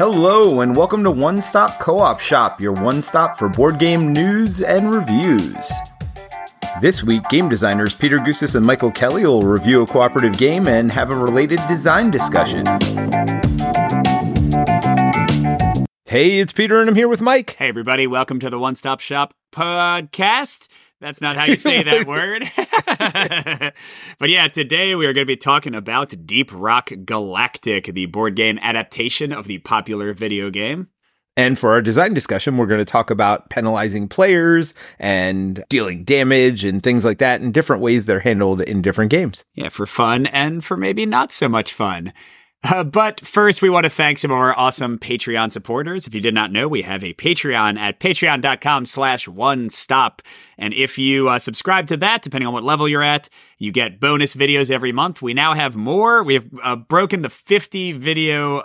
Hello, and welcome to One Stop Co-op Shop, your one stop for board game news and reviews. This week, game designers Peter Gussis and Michael Kelly will review a cooperative game and have a related design discussion. Hey, it's Peter, and I'm here with Mike. Hey, everybody. Welcome to the One Stop Shop podcast. That's not how you say that word. But yeah, today we are going to be talking about Deep Rock Galactic, the board game adaptation of the popular video game. And for our design discussion, we're going to talk about penalizing players and dealing damage and things like that in different ways they're handled in different games. Yeah, for fun and for maybe not so much fun. But first, we want to thank some of our awesome Patreon supporters. If you did not know, we have a Patreon at patreon.com/onestop. And if you subscribe to that, depending on what level you're at, you get bonus videos every month. We now have more. We have broken the 50 video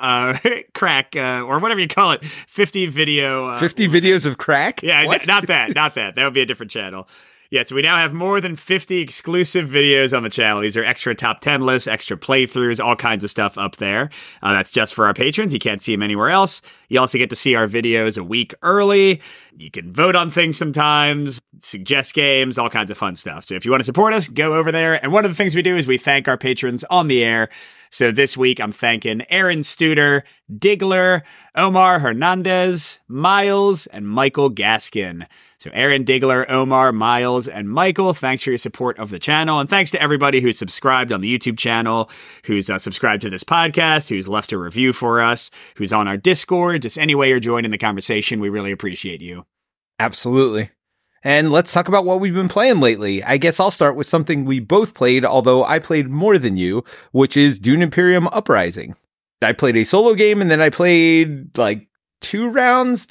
crack, or whatever you call it, 50 video. 50 videos of crack? Yeah, not that. That would be a different channel. Yeah, so we now have more than 50 exclusive videos on the channel. These are extra top 10 lists, extra playthroughs, all kinds of stuff up there. That's just for our patrons. You can't see them anywhere else. You also get to see our videos a week early. You can vote on things sometimes, suggest games, all kinds of fun stuff. So if you want to support us, go over there. And one of the things we do is we thank our patrons on the air. So this week, I'm thanking Aaron Studer, Diggler, Omar Hernandez, Miles, and Michael Gaskin. So Aaron, Diggler, Omar, Miles, and Michael, thanks for your support of the channel. And thanks to everybody who's subscribed on the YouTube channel, who's subscribed to this podcast, who's left a review for us, who's on our Discord. Just any way you're joining the conversation, we really appreciate you. Absolutely. And let's talk about what we've been playing lately. I guess I'll start with something we both played, although I played more than you, which is Dune Imperium Uprising. I played a solo game, and then I played like three rounds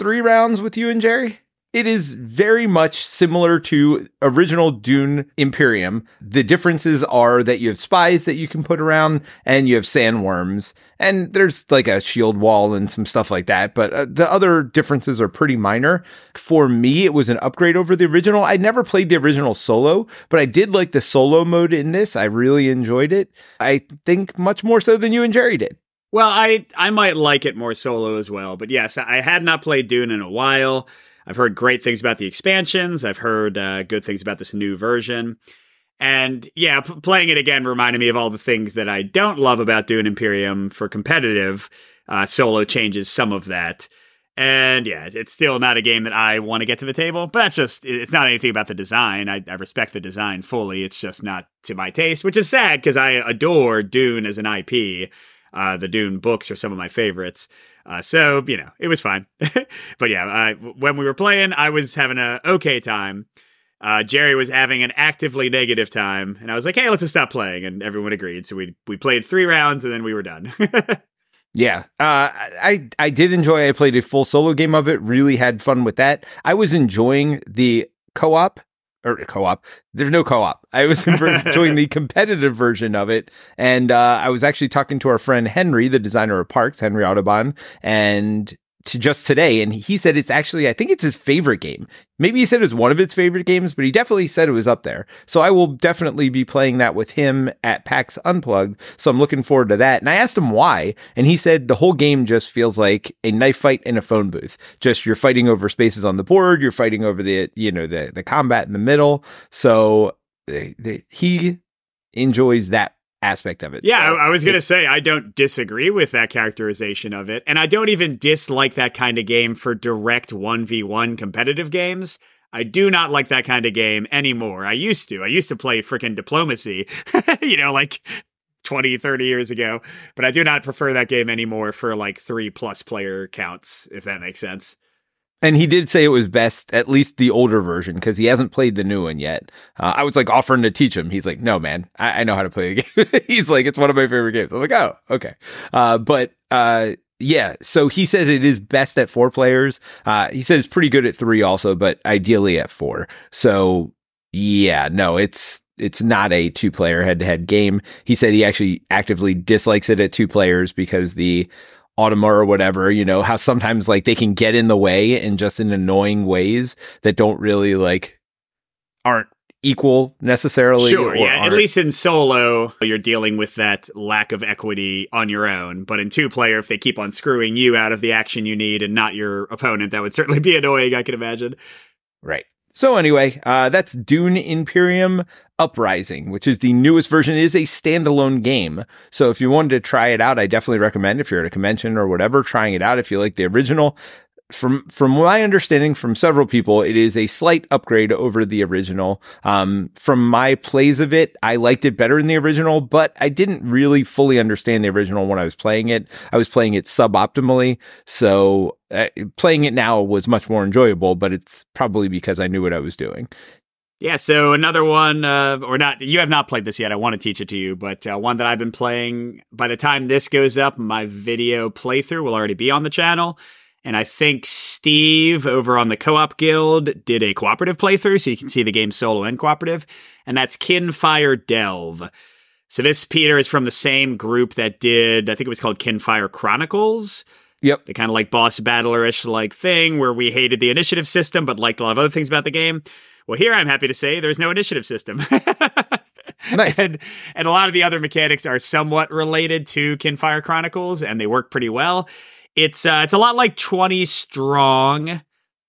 with you and Jerry. It is very much similar to original Dune Imperium. The differences are that you have spies that you can put around, and you have sandworms, and there's like a shield wall and some stuff like that, but the other differences are pretty minor. For me, it was an upgrade over the original. I never played the original solo, but I did like the solo mode in this. I really enjoyed it. I think much more so than you and Jerry did. Well, I might like it more solo as well, but yes, I had not played Dune in a while. I've heard great things about the expansions. I've heard good things about this new version. And yeah, playing it again reminded me of all the things that I don't love about Dune Imperium for competitive. Solo changes some of that. And yeah, it's still not a game that I want to get to the table, but that's just, it's not anything about the design. I respect the design fully. It's just not to my taste, which is sad because I adore Dune as an IP. The Dune books are some of my favorites. So, you know, it was fine. But yeah, when we were playing, I was having an okay time. Jerry was having an actively negative time. And I was like, hey, let's just stop playing. And everyone agreed. So we played 3 rounds and then we were done. Yeah, I did enjoy. I played a full solo game of it. Really had fun with that. I was enjoying the co-op. There's no co-op. I was enjoying the competitive version of it. And I was actually talking to our friend Henry, the designer of Parks, Henry Audubon, and just today. And he said it's actually, I think it's his favorite game. Maybe he said it was one of its favorite games, but he definitely said it was up there. So I will definitely be playing that with him at PAX Unplugged. So I'm looking forward to that. And I asked him why, and he said the whole game just feels like a knife fight in a phone booth. Just you're fighting over spaces on the board. You're fighting over the combat in the middle. So he enjoys that aspect of it. Yeah, so I was going to say, I don't disagree with that characterization of it. And I don't even dislike that kind of game for direct 1v1 competitive games. I do not like that kind of game anymore. I used to play freaking Diplomacy, like 20, 30 years ago. But I do not prefer that game anymore for like 3+ player counts, if that makes sense. And he did say it was best, at least the older version, because he hasn't played the new one yet. I was like offering to teach him. He's like, no, man, I know how to play the game. He's like, it's one of my favorite games. I'm like, oh, okay. Yeah, so he says it is best at 4 players. He said it's pretty good at 3 also, but ideally at 4. So yeah, no, it's not a 2-player head-to-head game. He said he actually actively dislikes it at 2 players because the Automa or whatever, how sometimes like they can get in the way and just in annoying ways that don't really aren't equal necessarily. Sure, yeah. Aren't. At least in solo, you're dealing with that lack of equity on your own. But in two-player, if they keep on screwing you out of the action you need and not your opponent, that would certainly be annoying, I can imagine. Right. So anyway, that's Dune Imperium Uprising, which is the newest version. It is a standalone game. So if you wanted to try it out, I definitely recommend, if you're at a convention or whatever, trying it out if you like the original. From my understanding from several people, it is a slight upgrade over the original. From my plays of it, I liked it better than the original, but I didn't really fully understand the original when I was playing it. I was playing it suboptimally, so playing it now was much more enjoyable, but it's probably because I knew what I was doing. Yeah, so another one, or not, you have not played this yet. I want to teach it to you, but one that I've been playing, by the time this goes up, my video playthrough will already be on the channel. And I think Steve over on the Co-op Guild did a cooperative playthrough, so you can see the game solo and cooperative. And that's Kinfire Delve. So this, Peter, is from the same group that did, I think it was called Kinfire Chronicles. Yep. The kind of like boss battler-ish like thing where we hated the initiative system but liked a lot of other things about the game. Well, here I'm happy to say there's no initiative system. Nice. And a lot of the other mechanics are somewhat related to Kinfire Chronicles, and they work pretty well. It's a lot like 20 Strong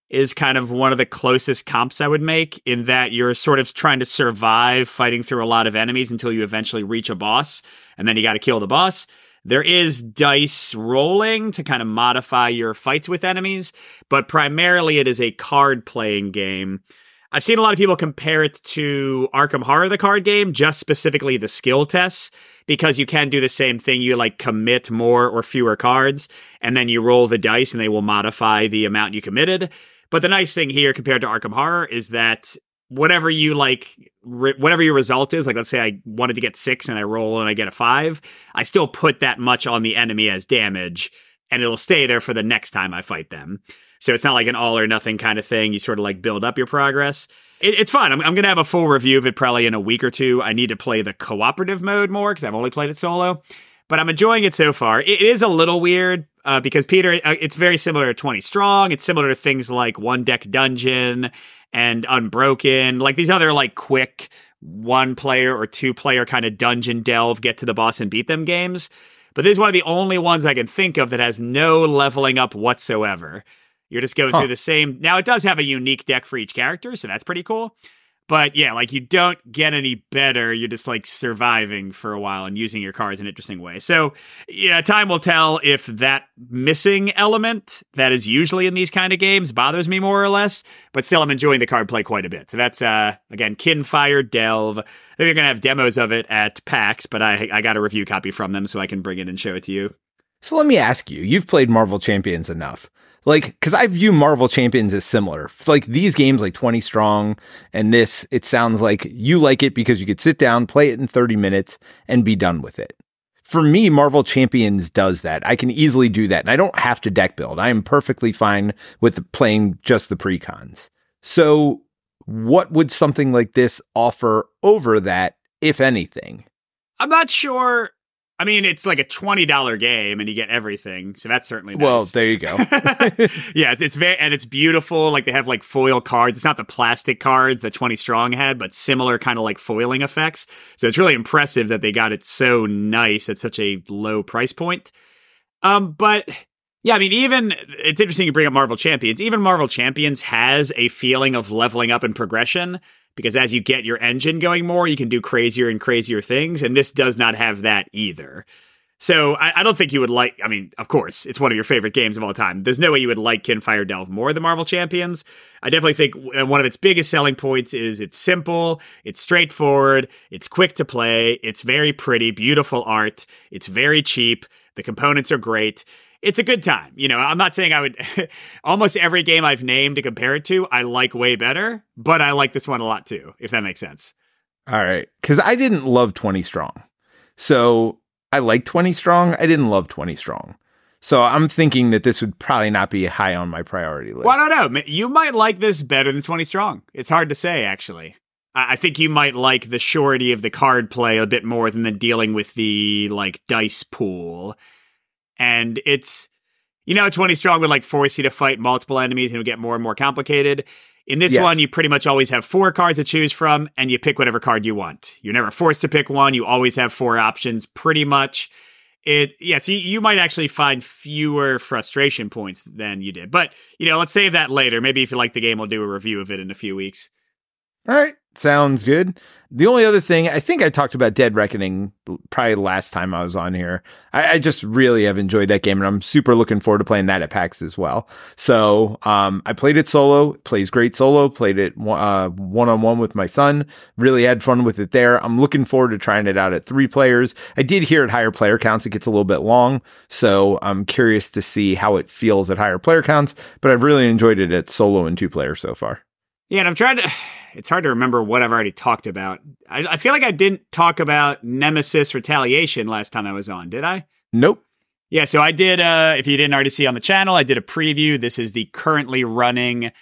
is kind of one of the closest comps I would make, in that you're sort of trying to survive fighting through a lot of enemies until you eventually reach a boss, and then you got to kill the boss. There is dice rolling to kind of modify your fights with enemies, but primarily it is a card-playing game. I've seen a lot of people compare it to Arkham Horror, the card game, just specifically the skill tests, because you can do the same thing. You like commit more or fewer cards, and then you roll the dice and they will modify the amount you committed. But the nice thing here compared to Arkham Horror is that whatever you like, whatever your result is, like let's say I wanted to get 6 and I roll and I get a 5, I still put that much on the enemy as damage, and it'll stay there for the next time I fight them. So it's not like an all or nothing kind of thing. You sort of like build up your progress. It's fun. I'm going to have a full review of it probably in a week or two. I need to play the cooperative mode more because I've only played it solo. But I'm enjoying it so far. It is a little weird because, Peter, it's very similar to 20 Strong. It's similar to things like One Deck Dungeon and Unbroken. Like these other like quick one-player or two-player kind of dungeon delve, get to the boss and beat them games. But this is one of the only ones I can think of that has no leveling up whatsoever. You're just going through the same. Now, it does have a unique deck for each character, so that's pretty cool. But yeah, like you don't get any better. You're just like surviving for a while and using your cards in an interesting way. So yeah, time will tell if that missing element that is usually in these kind of games bothers me more or less. But still, I'm enjoying the card play quite a bit. So that's, again, Kinfire Delve. I think you're going to have demos of it at PAX, but I got a review copy from them so I can bring it and show it to you. So let me ask you, you've played Marvel Champions enough. Like, cause I view Marvel Champions as similar. Like these games like 20 Strong and this, it sounds like you like it because you could sit down, play it in 30 minutes and be done with it. For me, Marvel Champions does that. I can easily do that. And I don't have to deck build. I am perfectly fine with playing just the pre-cons. So what would something like this offer over that, if anything? I'm not sure. I mean, it's like a $20 game, and you get everything, so that's certainly nice. Well, there you go. Yeah, it's very, and it's beautiful. Like they have like foil cards. It's not the plastic cards that 20 Strong had, but similar kind of like foiling effects. So it's really impressive that they got it so nice at such a low price point. But yeah, I mean, even it's interesting you bring up Marvel Champions. Even Marvel Champions has a feeling of leveling up and progression. Because as you get your engine going more, you can do crazier and crazier things. And this does not have that either. So I don't think you would like, I mean, of course, it's one of your favorite games of all time. There's no way you would like Kinfire Delve more than Marvel Champions. I definitely think one of its biggest selling points is it's simple, it's straightforward, it's quick to play, it's very pretty, beautiful art, it's very cheap, the components are great. It's a good time. You know, I'm not saying I would almost every game I've named to compare it to, I like way better, but I like this one a lot too, if that makes sense. All right. Cause I didn't love 20 Strong. So I like 20 Strong. I didn't love 20 Strong. So I'm thinking that this would probably not be high on my priority list. Well, I don't know. You might like this better than 20 Strong. It's hard to say, actually. I think you might like the surety of the card play a bit more than the dealing with the like dice pool. And it's, You know, 20 Strong would like force you to fight multiple enemies and it would get more and more complicated. In this one, you pretty much always have 4 cards to choose from, and you pick whatever card you want. You're never forced to pick one. You always have 4 options, pretty much. So you might actually find fewer frustration points than you did. But, you know, let's save that later. Maybe if you like the game, we'll do a review of it in a few weeks. All right. Sounds good. The only other thing, I think I talked about Dead Reckoning probably last time I was on here. I just really have enjoyed that game, and I'm super looking forward to playing that at PAX as well. So I played it solo. It plays great solo. Played it one-on-one with my son. Really had fun with it there. I'm looking forward to trying it out at 3 players. I did hear at higher player counts, it gets a little bit long. So I'm curious to see how it feels at higher player counts, but I've really enjoyed it at solo and 2-player so far. Yeah, and I'm trying to... It's hard to remember what I've already talked about. I feel like I didn't talk about Nemesis Retaliation last time I was on, did I? Nope. Yeah, so I did, if you didn't already see on the channel, I did a preview. This is the currently running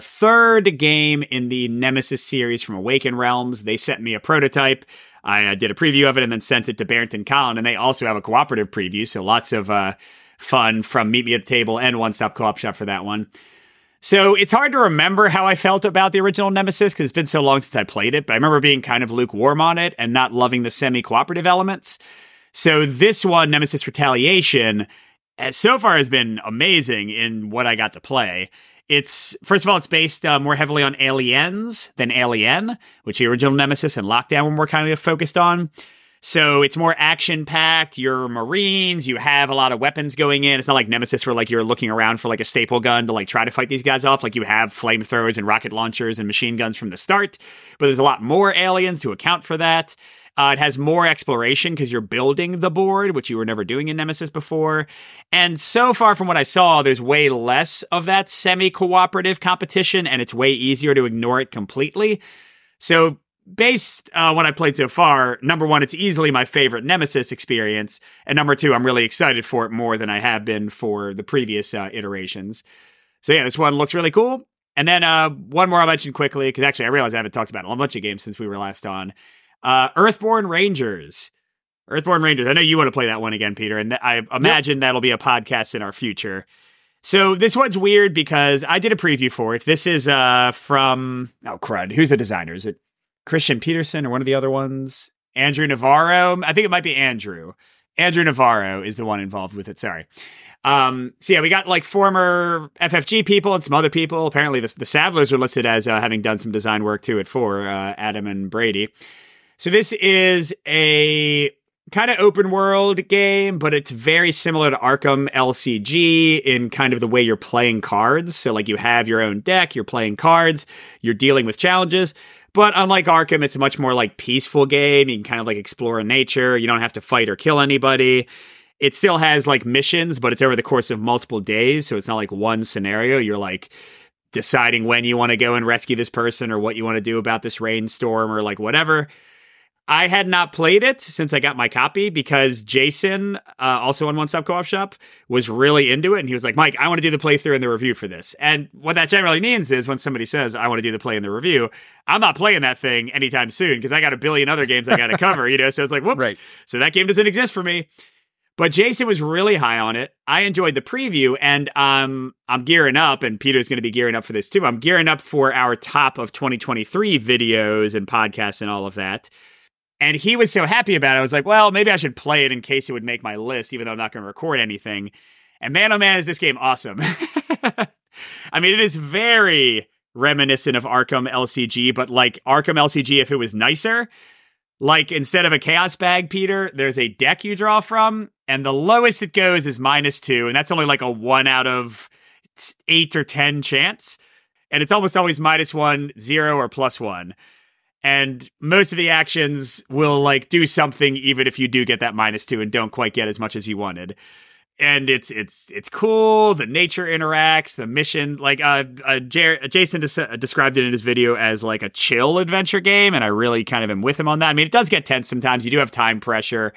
third game in the Nemesis series from Awakened Realms. They sent me a prototype. I did a preview of it and then sent it to Barrington Collin, and they also have a cooperative preview, so lots of fun from Meet Me at the Table and One Stop Co-op Shop for that one. So it's hard to remember how I felt about the original Nemesis because it's been so long since I played it, but I remember being kind of lukewarm on it and not loving the semi-cooperative elements. So this one, Nemesis Retaliation, so far has been amazing in what I got to play. It's, first of all, it's based more heavily on Aliens than Alien, which the original Nemesis and Lockdown were more kind of focused on. So it's more action-packed. You're Marines. You have a lot of weapons going in. It's not like Nemesis where like you're looking around for like a staple gun to like try to fight these guys off. Like you have flamethrowers and rocket launchers and machine guns from the start. But there's a lot more aliens to account for that. It has more exploration because you're building the board, which you were never doing in Nemesis before. And so far from what I saw, there's way less of that semi-cooperative competition, and it's way easier to ignore it completely. So... based on what I played so far, number one, it's easily my favorite Nemesis experience. And number two, I'm really excited for it more than I have been for the previous iterations. So yeah, this one looks really cool. And then one more I'll mention quickly, because actually I realize I haven't talked about a whole bunch of games since we were last on. Earthborne Rangers. I know you want to play that one again, Peter, and I imagine that'll be a podcast in our future. So this one's weird because I did a preview for it. This is from... oh, crud. Who's the designer? Is it Christian Peterson or one of the other ones? Andrew Navarro. I think it might be Andrew. Andrew Navarro is the one involved with it. Sorry. So yeah, we got like former FFG people and some other people. Apparently the Savlers are listed as having done some design work to it for Adam and Brady. So this is a kind of open world game, but it's very similar to Arkham LCG in kind of the way you're playing cards. So like you have your own deck, you're playing cards, you're dealing with challenges. But unlike Arkham, it's a much more like peaceful game. You can kind of like explore nature. You don't have to fight or kill anybody. It still has like missions, but it's over the course of multiple days. So it's not like one scenario. You're like deciding when you want to go and rescue this person or what you want to do about this rainstorm or like whatever. I had not played it since I got my copy because Jason, also on One Stop Co-op Shop, was really into it. And he was like, Mike, I want to do the playthrough and the review for this. And what that generally means is when somebody says, I want to do the play and the review, I'm not playing that thing anytime soon because I got a billion other games I got to cover, you know? So it's like, whoops. Right. So that game doesn't exist for me. But Jason was really high on it. I enjoyed the preview, and I'm gearing up, and Peter's going to be gearing up for this too. I'm gearing up for our top of 2023 videos and podcasts and all of that. And he was so happy about it. I was like, well, maybe I should play it in case it would make my list, even though I'm not going to record anything. And man, oh man, is this game awesome. I mean, it is very reminiscent of Arkham LCG, but like Arkham LCG, if it was nicer, like instead of a chaos bag, Peter, there's a deck you draw from, and the lowest it goes is -2. And that's only like a 1 out of 8 or 10 chance. And it's almost always -1, 0, or +1. And most of the actions will like do something, even if you do get that -2 and don't quite get as much as you wanted. And it's cool. The nature interacts, the mission, like Jason described it in his video as like a chill adventure game. And I really kind of am with him on that. I mean, it does get tense sometimes. You do have time pressure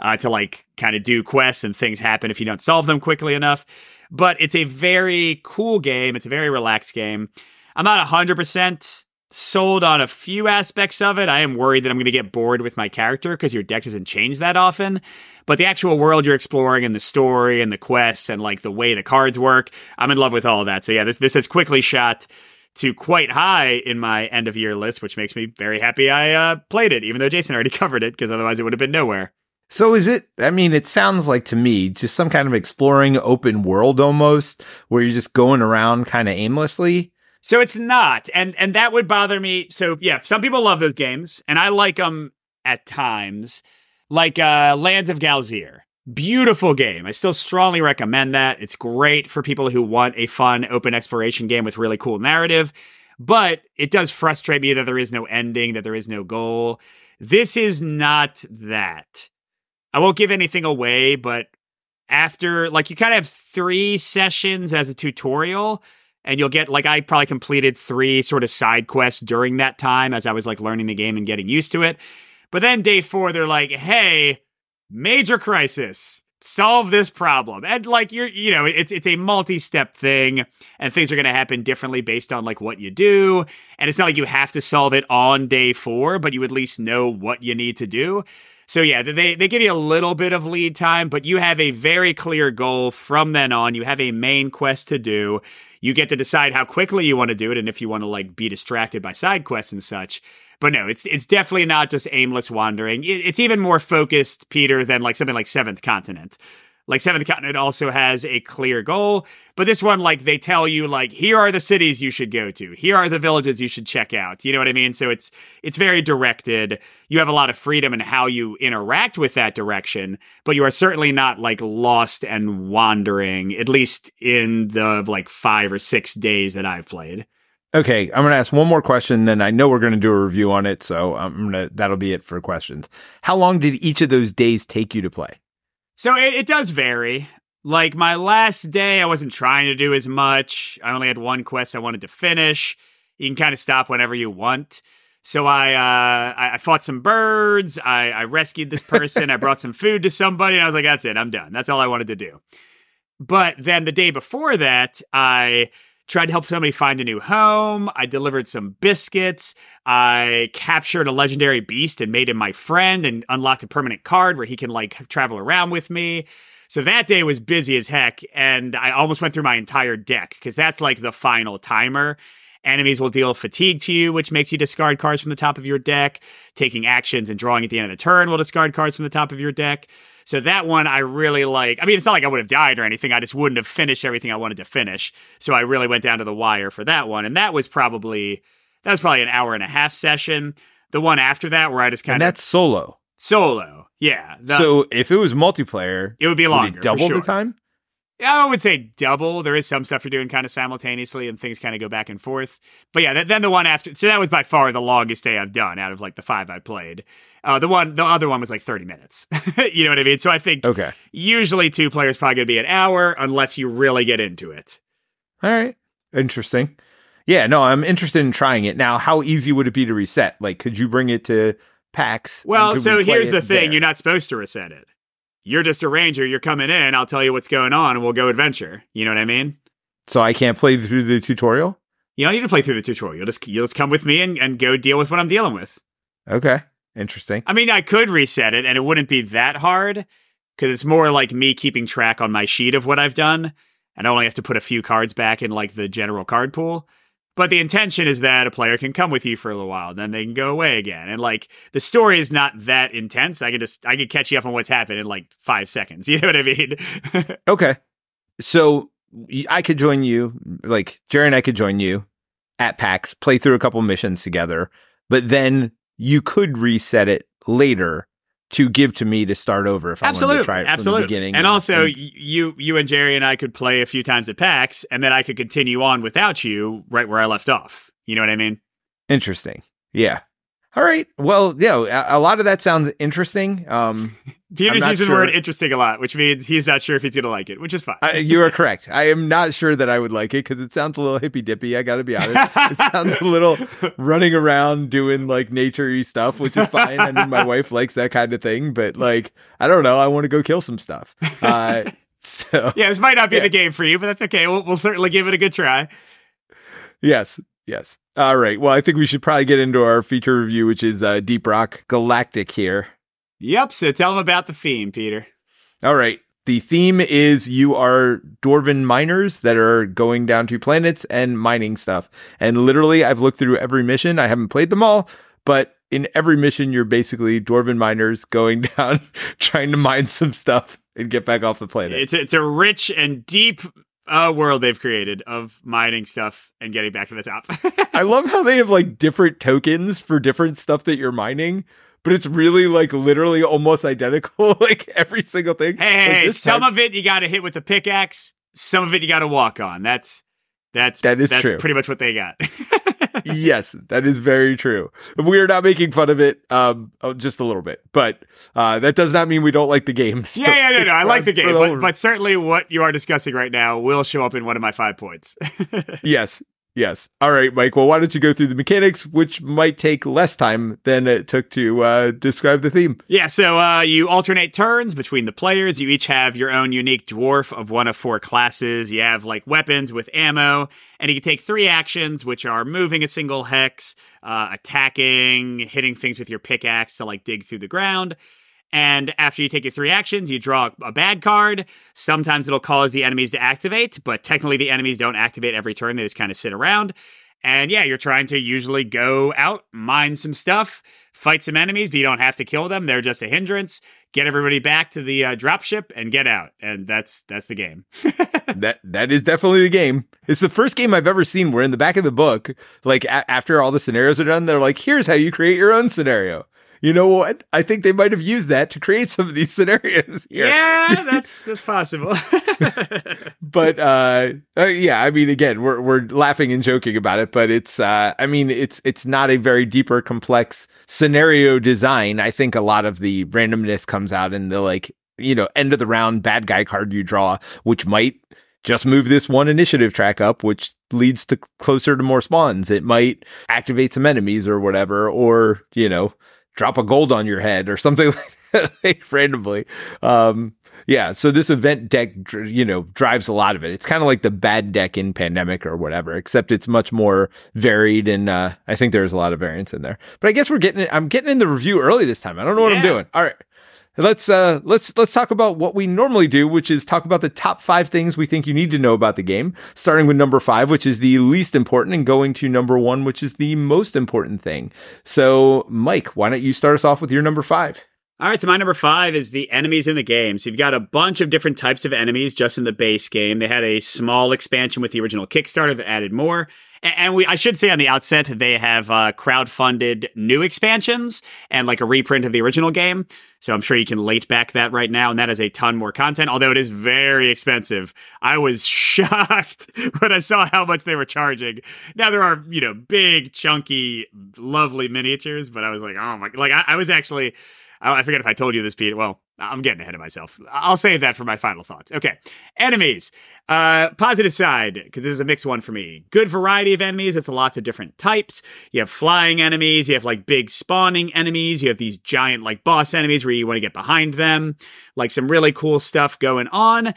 to like kind of do quests, and things happen if you don't solve them quickly enough. But it's a very cool game. It's a very relaxed game. I'm not 100%. sold on a few aspects of it. I am worried that I'm going to get bored with my character because your deck doesn't change that often. But the actual world you're exploring and the story and the quests and like the way the cards work, I'm in love with all of that. So yeah, this has quickly shot to quite high in my end of year list, which makes me very happy I played it, even though Jason already covered it because otherwise it would have been nowhere. So is it, I mean, it sounds like to me, just some kind of exploring open world almost, where you're just going around kind of aimlessly? So it's not, and that would bother me. So yeah, some people love those games, and I like them at times, like Lands of Galzir. Beautiful game. I still strongly recommend that. It's great for people who want a fun open exploration game with really cool narrative, but it does frustrate me that there is no ending, that there is no goal. This is not that. I won't give anything away, but after, like, you kind of have 3 sessions as a tutorial, and you'll get, like, I probably completed 3 sort of side quests during that time as I was, like, learning the game and getting used to it. But then day 4, they're like, hey, major crisis, solve this problem. And, like, it's a multi-step thing, and things are going to happen differently based on, like, what you do. And it's not like you have to solve it on day 4, but you at least know what you need to do. So yeah, they give you a little bit of lead time, but you have a very clear goal from then on. You have a main quest to do. You get to decide how quickly you want to do it and if you want to, like, be distracted by side quests and such. But no, it's definitely not just aimless wandering. It's even more focused, Peter, than, like, something like Seventh Continent. Like, Seventh Continent also has a clear goal, but this one, like, they tell you, like, here are the cities you should go to. Here are the villages you should check out. You know what I mean? So it's very directed. You have a lot of freedom in how you interact with that direction, but you are certainly not, like, lost and wandering, at least in the, like, 5 or 6 days that I've played. Okay, I'm going to ask one more question, then I know we're going to do a review on it, so that'll be it for questions. How long did each of those days take you to play? So it does vary. Like, my last day, I wasn't trying to do as much. I only had 1 quest I wanted to finish. You can kind of stop whenever you want. So I fought some birds. I rescued this person. I brought some food to somebody, and I was like, that's it, I'm done. That's all I wanted to do. But then the day before that, I tried to help somebody find a new home. I delivered some biscuits. I captured a legendary beast and made him my friend and unlocked a permanent card where he can, like, travel around with me. So that day was busy as heck, and I almost went through my entire deck because that's, like, the final timer. Enemies will deal fatigue to you, which makes you discard cards from the top of your deck. Taking actions and drawing at the end of the turn will discard cards from the top of your deck. So that one I really like. I mean, it's not like I would have died or anything. I just wouldn't have finished everything I wanted to finish. So I really went down to the wire for that one. And that was probably an 1.5-hour session. The one after that where I just kind of... And that's solo. Solo, yeah. So if it was multiplayer... It would be longer, double the time? I would say double. There is some stuff you're doing kind of simultaneously and things kind of go back and forth. But yeah, then the one after... So that was by far the longest day I've done out of, like, the 5 I played. The other one was like 30 minutes. You know what I mean? So I think usually 2 players probably going to be an hour unless you really get into it. All right. Interesting. Yeah, no, I'm interested in trying it. Now, how easy would it be to reset? Like, could you bring it to PAX? Well, so here's the thing. There? You're not supposed to reset it. You're just a ranger. You're coming in. I'll tell you what's going on, and we'll go adventure. You know what I mean? So I can't play through the tutorial? You don't need to play through the tutorial. You'll just come with me and go deal with what I'm dealing with. Okay. Interesting. I mean, I could reset it, and it wouldn't be that hard, because it's more like me keeping track on my sheet of what I've done, and I only have to put a few cards back in, like, the general card pool. But the intention is that a player can come with you for a little while, then they can go away again. And, like, the story is not that intense. I could catch you up on what's happened in, like, 5 seconds. You know what I mean? Okay. So I could join you, like, Jerry and I could join you at PAX, play through a couple missions together, but then you could reset it later to give to me to start over if I wanted to try it from the beginning. And also, you and Jerry and I could play a few times at PAX, and then I could continue on without you right where I left off. You know what I mean? Interesting. Yeah. All right. Well, yeah, a lot of that sounds interesting. Peter's using the word interesting a lot, which means he's not sure if he's going to like it, which is fine. You are correct. I am not sure that I would like it because it sounds a little hippy-dippy. I got to be honest. It sounds a little running around doing, like, nature-y stuff, which is fine. I mean, my wife likes that kind of thing, but, like, I don't know. I want to go kill some stuff. So yeah, this might not be the game for you, but that's okay. We'll certainly give it a good try. Yes. Yes. All right. Well, I think we should probably get into our feature review, which is Deep Rock Galactic here. Yep. So tell them about the theme, Peter. All right. The theme is you are Dwarven miners that are going down to planets and mining stuff. And literally, I've looked through every mission. I haven't played them all, but in every mission, you're basically Dwarven miners going down, trying to mine some stuff and get back off the planet. It's a rich and deep world they've created of mining stuff and getting back to the top. I love how they have like different tokens for different stuff that you're mining, but it's really like literally almost identical, like every single thing. Hey, some of it you got to hit with a pickaxe, some of it you got to walk on. That's true. Pretty much what they got. Yes, that is very true. We are not making fun of it, just a little bit, but that does not mean we don't like the game. So no, I like the game, but certainly what you are discussing right now will show up in one of my 5 points. Yes. All right, Mike. Well, why don't you go through the mechanics, which might take less time than it took to describe the theme. Yeah, so you alternate turns between the players. You each have your own unique dwarf of one of four classes. You have, like, weapons with ammo, and you can take three actions, which are moving a single hex, attacking, hitting things with your pickaxe to, like, dig through the ground. And after you take your three actions, you draw a bad card. Sometimes it'll cause the enemies to activate, but technically the enemies don't activate every turn. They just kind of sit around. And yeah, you're trying to usually go out, mine some stuff, fight some enemies, but you don't have to kill them. They're just a hindrance. Get everybody back to the dropship and get out. And that's the game. That is definitely the game. It's the first game I've ever seen where in the back of the book, like after all the scenarios are done, they're like, here's how you create your own scenario. You know what? I think they might have used that to create some of these scenarios here. Yeah, that's possible. But yeah, I mean, again, we're laughing and joking about it, but it's I mean, it's not a very deep or complex scenario design. I think a lot of the randomness comes out in the like, you know, end of the round bad guy card you draw, which might just move this one initiative track up, which leads to closer to more spawns. It might activate some enemies or whatever, or you know, drop a gold on your head or something like that, like randomly. Yeah, so this event deck, you know, drives a lot of it. It's kind of like the bad deck in Pandemic or whatever, except it's much more varied, and I think there's a lot of variance in there. But I guess I'm getting in the review early this time. I don't know what I'm doing. All right. Let's talk about what we normally do, which is talk about the top 5 things we think you need to know about the game, starting with number 5, which is the least important, and going to number 1, which is the most important thing. So, Mike, why don't you start us off with your number 5? All right, so my number 5 is the enemies in the game. So you've got a bunch of different types of enemies just in the base game. They had a small expansion with the original Kickstarter that added more. And I should say on the outset, they have crowdfunded new expansions and like a reprint of the original game. So I'm sure you can late back that right now, and that is a ton more content, although it is very expensive. I was shocked when I saw how much they were charging. Now there are, you know, big, chunky, lovely miniatures, but I was like, oh my, like I was actually... I forget if I told you this, Pete. Well, I'm getting ahead of myself. I'll save that for my final thoughts. Okay. Enemies. Positive side, because this is a mixed one for me. Good variety of enemies. It's lots of different types. You have flying enemies. You have, like, big spawning enemies. You have these giant, like, boss enemies where you want to get behind them. Like, some really cool stuff going on.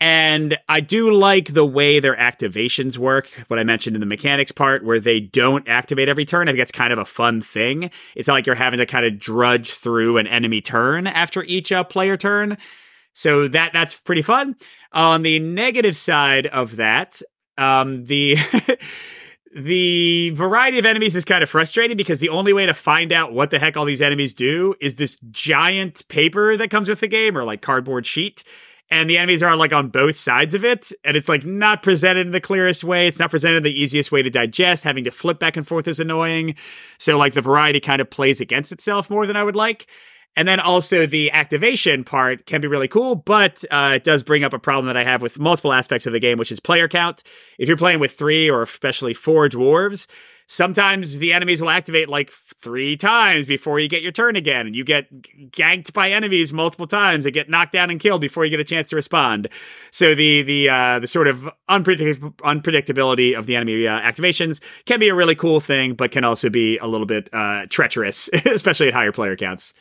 And I do like the way their activations work, what I mentioned in the mechanics part, where they don't activate every turn. I think that's kind of a fun thing. It's not like you're having to kind of drudge through an enemy turn after each player turn. So that's pretty fun. On the negative side of that, the... The variety of enemies is kind of frustrating because the only way to find out what the heck all these enemies do is this giant paper that comes with the game, or like cardboard sheet. And the enemies are like on both sides of it. And it's like not presented in the clearest way. It's not presented in the easiest way to digest. Having to flip back and forth is annoying. So like the variety kind of plays against itself more than I would like. And then also the activation part can be really cool, but it does bring up a problem that I have with multiple aspects of the game, which is player count. If you're playing with 3 or especially 4 dwarves, sometimes the enemies will activate like 3 times before you get your turn again. And you get ganked by enemies multiple times and get knocked down and killed before you get a chance to respond. So the sort of unpredictability of the enemy activations can be a really cool thing, but can also be a little bit treacherous, especially at higher player counts.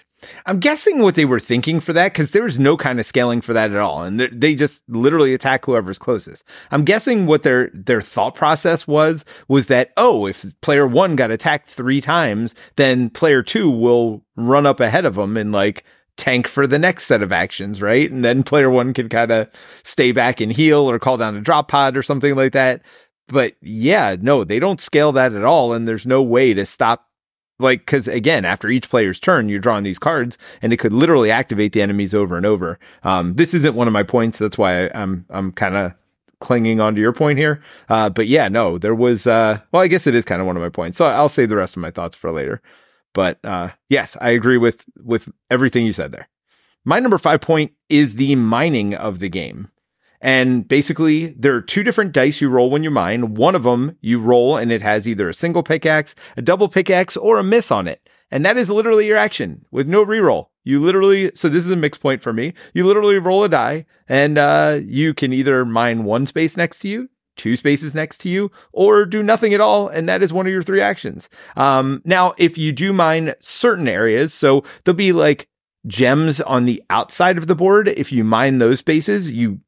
I'm guessing what they were thinking for that, because there's no kind of scaling for that at all. And they just literally attack whoever's closest. I'm guessing what their thought process was that, oh, if player one got attacked 3 times, then player 2 will run up ahead of them and like tank for the next set of actions, right? And then player 1 can kind of stay back and heal or call down a drop pod or something like that. But yeah, no, they don't scale that at all. And there's no way to stop. Like, because again, after each player's turn, you're drawing these cards, and it could literally activate the enemies over and over. This isn't one of my points. That's why I'm kind of clinging onto your point here. But yeah, no, there was. Well, I guess it is kind of one of my points. So I'll save the rest of my thoughts for later. But yes, I agree with everything you said there. My number 5 point is the mining of the game. And basically, there are 2 different dice you roll when you mine. One of them you roll and it has either a single pickaxe, a double pickaxe, or a miss on it. And that is literally your action with no reroll. You literally, so this is a mixed point for me. You literally roll a die and you can either mine 1 space next to you, 2 spaces next to you, or do nothing at all. And that is one of your 3 actions. Now, if you do mine certain areas, so there'll be like gems on the outside of the board. If you mine those spaces, you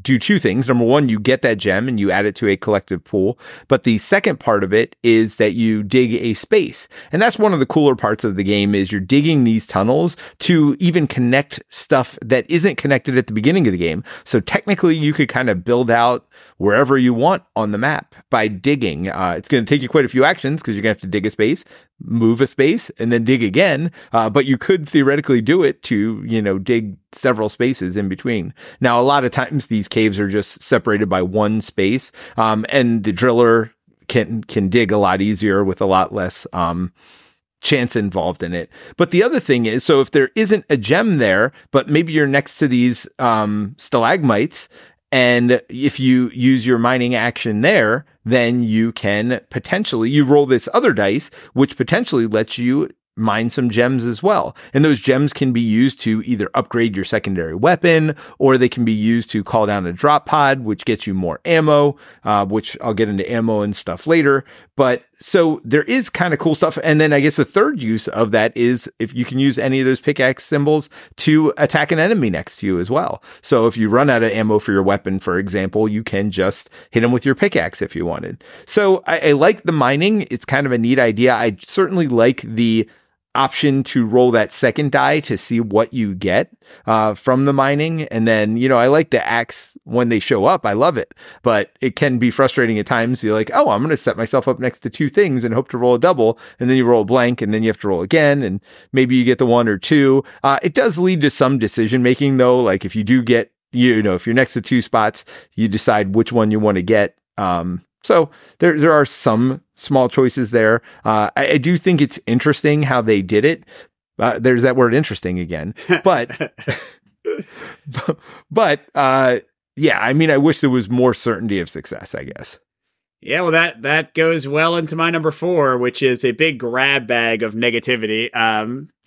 do 2 things. Number 1, you get that gem and you add it to a collective pool. But the second part of it is that you dig a space. And that's one of the cooler parts of the game is you're digging these tunnels to even connect stuff that isn't connected at the beginning of the game. So technically you could kind of build out wherever you want on the map by digging. It's going to take you quite a few actions because you're going to have to dig a space, move a space, and then dig again. But you could theoretically do it to, you know, dig several spaces in between. Now, a lot of times these caves are just separated by 1 space, and the driller can dig a lot easier with a lot less chance involved in it. But the other thing is, so if there isn't a gem there, but maybe you're next to these stalagmites, and if you use your mining action there, then you can potentially, you roll this other dice, which potentially lets you mine some gems as well. And those gems can be used to either upgrade your secondary weapon, or they can be used to call down a drop pod, which gets you more ammo, which I'll get into ammo and stuff later. But so there is kind of cool stuff. And then I guess the third use of that is if you can use any of those pickaxe symbols to attack an enemy next to you as well. So if you run out of ammo for your weapon, for example, you can just hit them with your pickaxe if you wanted. So I like the mining. It's kind of a neat idea. I certainly like the option to roll that second die to see what you get from the mining. And then, you know, I like the axe when they show up. I love it, but it can be frustrating at times. You're like, oh, I'm going to set myself up next to 2 things and hope to roll a double. And then you roll a blank and then you have to roll again. And maybe you get the 1 or 2. It does lead to some decision making though. Like if you do get, you know, if you're next to 2 spots, you decide which one you want to get. So there are some small choices there. I do think it's interesting how they did it. There's that word interesting again, but yeah, I mean, I wish there was more certainty of success, I guess. Yeah, well, that goes well into my number 4, which is a big grab bag of negativity.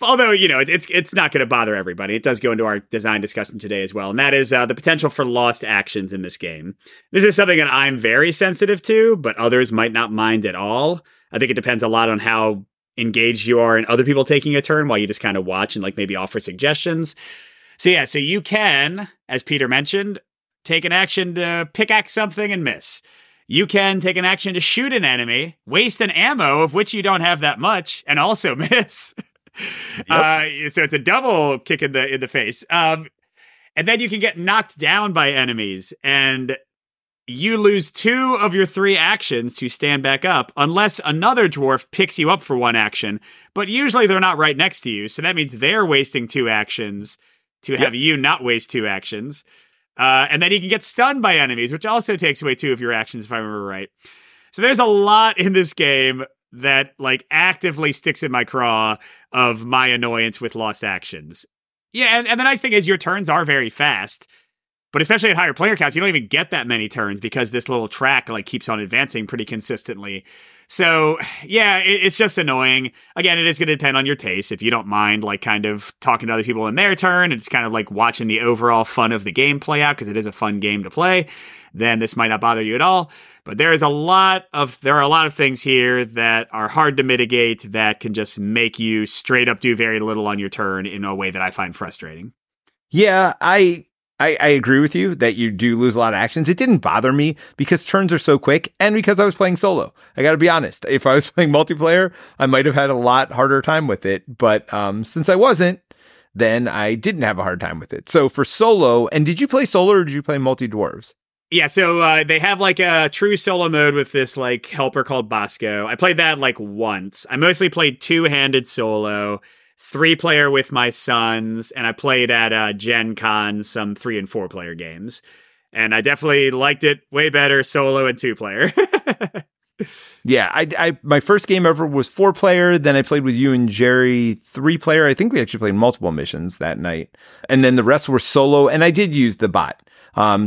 Although, you know, it's not going to bother everybody. It does go into our design discussion today as well. And that is the potential for lost actions in this game. This is something that I'm very sensitive to, but others might not mind at all. I think it depends a lot on how engaged you are in other people taking a turn while you just kind of watch and like maybe offer suggestions. So yeah, so you can, as Peter mentioned, take an action to pickaxe something and miss. You can take an action to shoot an enemy, waste an ammo, of which you don't have that much, and also miss. Yep. So it's a double kick in the face. And then you can get knocked down by enemies, and you lose 2 of your 3 actions to stand back up, unless another dwarf picks you up for 1 action. But usually they're not right next to you, so that means they're wasting 2 actions to have you not waste 2 actions. And then you can get stunned by enemies, which also takes away 2 of your actions, if I remember right. So there's a lot in this game that like actively sticks in my craw of my annoyance with lost actions. Yeah, and the nice thing is your turns are very fast. But especially at higher player counts, you don't even get that many turns because this little track like keeps on advancing pretty consistently. So yeah, it's just annoying. Again, it is going to depend on your taste. If you don't mind like kind of talking to other people in their turn, it's kind of like watching the overall fun of the game play out because it is a fun game to play, then this might not bother you at all. But there are a lot of things here that are hard to mitigate that can just make you straight up do very little on your turn in a way that I find frustrating. Yeah, I agree with you that you do lose a lot of actions. It didn't bother me because turns are so quick and because I was playing solo. I got to be honest. If I was playing multiplayer, I might have had a lot harder time with it. But since I wasn't, then I didn't have a hard time with it. So for solo, and did you play solo or did you play multi-dwarves? Yeah, so they have like a true solo mode with this like helper called Bosco. I played that like once. I mostly played two-handed solo. 3-player with my sons, and I played at Gen Con some 3- and 4-player games. And I definitely liked it way better solo and 2-player. Yeah, I my first game ever was 4-player. Then I played with you and Jerry 3-player. I think we actually played multiple missions that night. And then the rest were solo, and I did use the bot.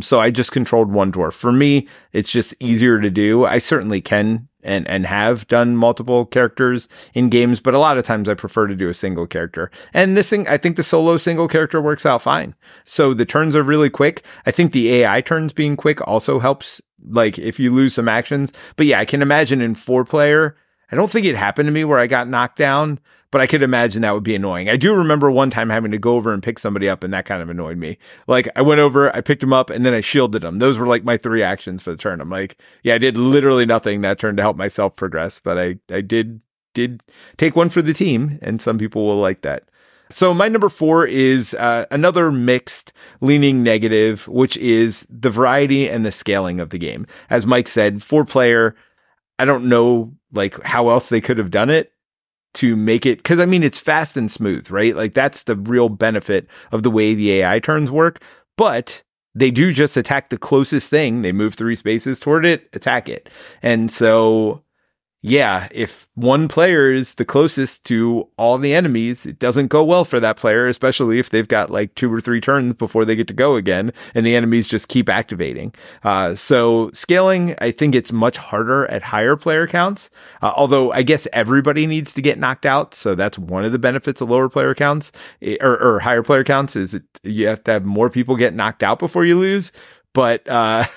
So I just controlled one dwarf. For me, it's just easier to do. I certainly can and have done multiple characters in games, but a lot of times I prefer to do a single character. And this thing, I think the solo single character works out fine. So the turns are really quick. I think the AI turns being quick also helps, like if you lose some actions. But yeah, I can imagine in 4-player, I don't think it happened to me where I got knocked down, but I could imagine that would be annoying. I do remember one time having to go over and pick somebody up, and that kind of annoyed me. Like, I went over, I picked him up, and then I shielded him. Those were like my 3 actions for the turn. I'm like, yeah, I did literally nothing that turn to help myself progress, but I did take one for the team, and some people will like that. So my number 4 is another mixed leaning negative, which is the variety and the scaling of the game. As Mike said, 4-player, I don't know like how else they could have done it to make it, because I mean, it's fast and smooth, right? Like that's the real benefit of the way the AI turns work, but they do just attack the closest thing. They move 3 spaces toward it, attack it. And so, yeah, if one player is the closest to all the enemies, it doesn't go well for that player, especially if they've got like 2 or 3 turns before they get to go again and the enemies just keep activating. So scaling, I think it's much harder at higher player counts, although I guess everybody needs to get knocked out. So that's one of the benefits of lower player counts or higher player counts is you have to have more people get knocked out before you lose. But I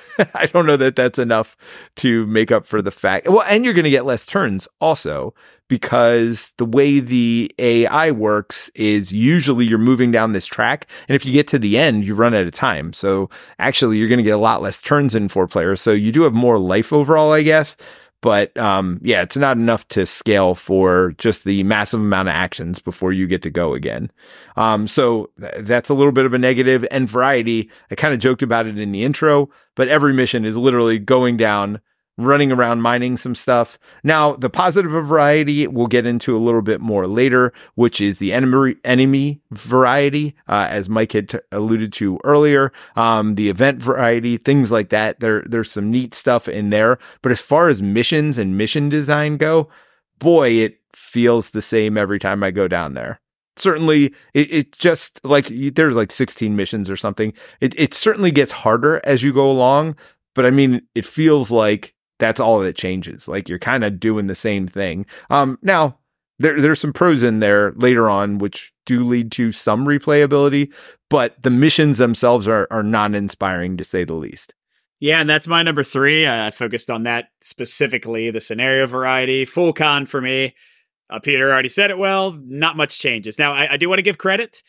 don't know that that's enough to make up for the fact. Well, and you're going to get less turns also because the way the AI works is usually you're moving down this track. And if you get to the end, you run out of time. So actually, you're going to get a lot less turns in 4-player. So you do have more life overall, I guess. But yeah, it's not enough to scale for just the massive amount of actions before you get to go again. So that's a little bit of a negative. And variety, I kind of joked about it in the intro, but every mission is literally going down, running around, mining some stuff. Now, the positive of variety we'll get into a little bit more later, which is the enemy variety, as Mike had alluded to earlier, the event variety, things like that. There's some neat stuff in there. But as far as missions and mission design go, boy, it feels the same every time I go down there. Certainly, it just like there's like 16 missions or something. It certainly gets harder as you go along. But I mean, it feels like that's all that changes. Like you're kind of doing the same thing. Now, there's some pros in there later on, which do lead to some replayability, but the missions themselves are non-inspiring to say the least. Yeah, and that's my number 3. I focused on that specifically, the scenario variety, full con for me. Peter already said it well, not much changes. Now, I do want to give credit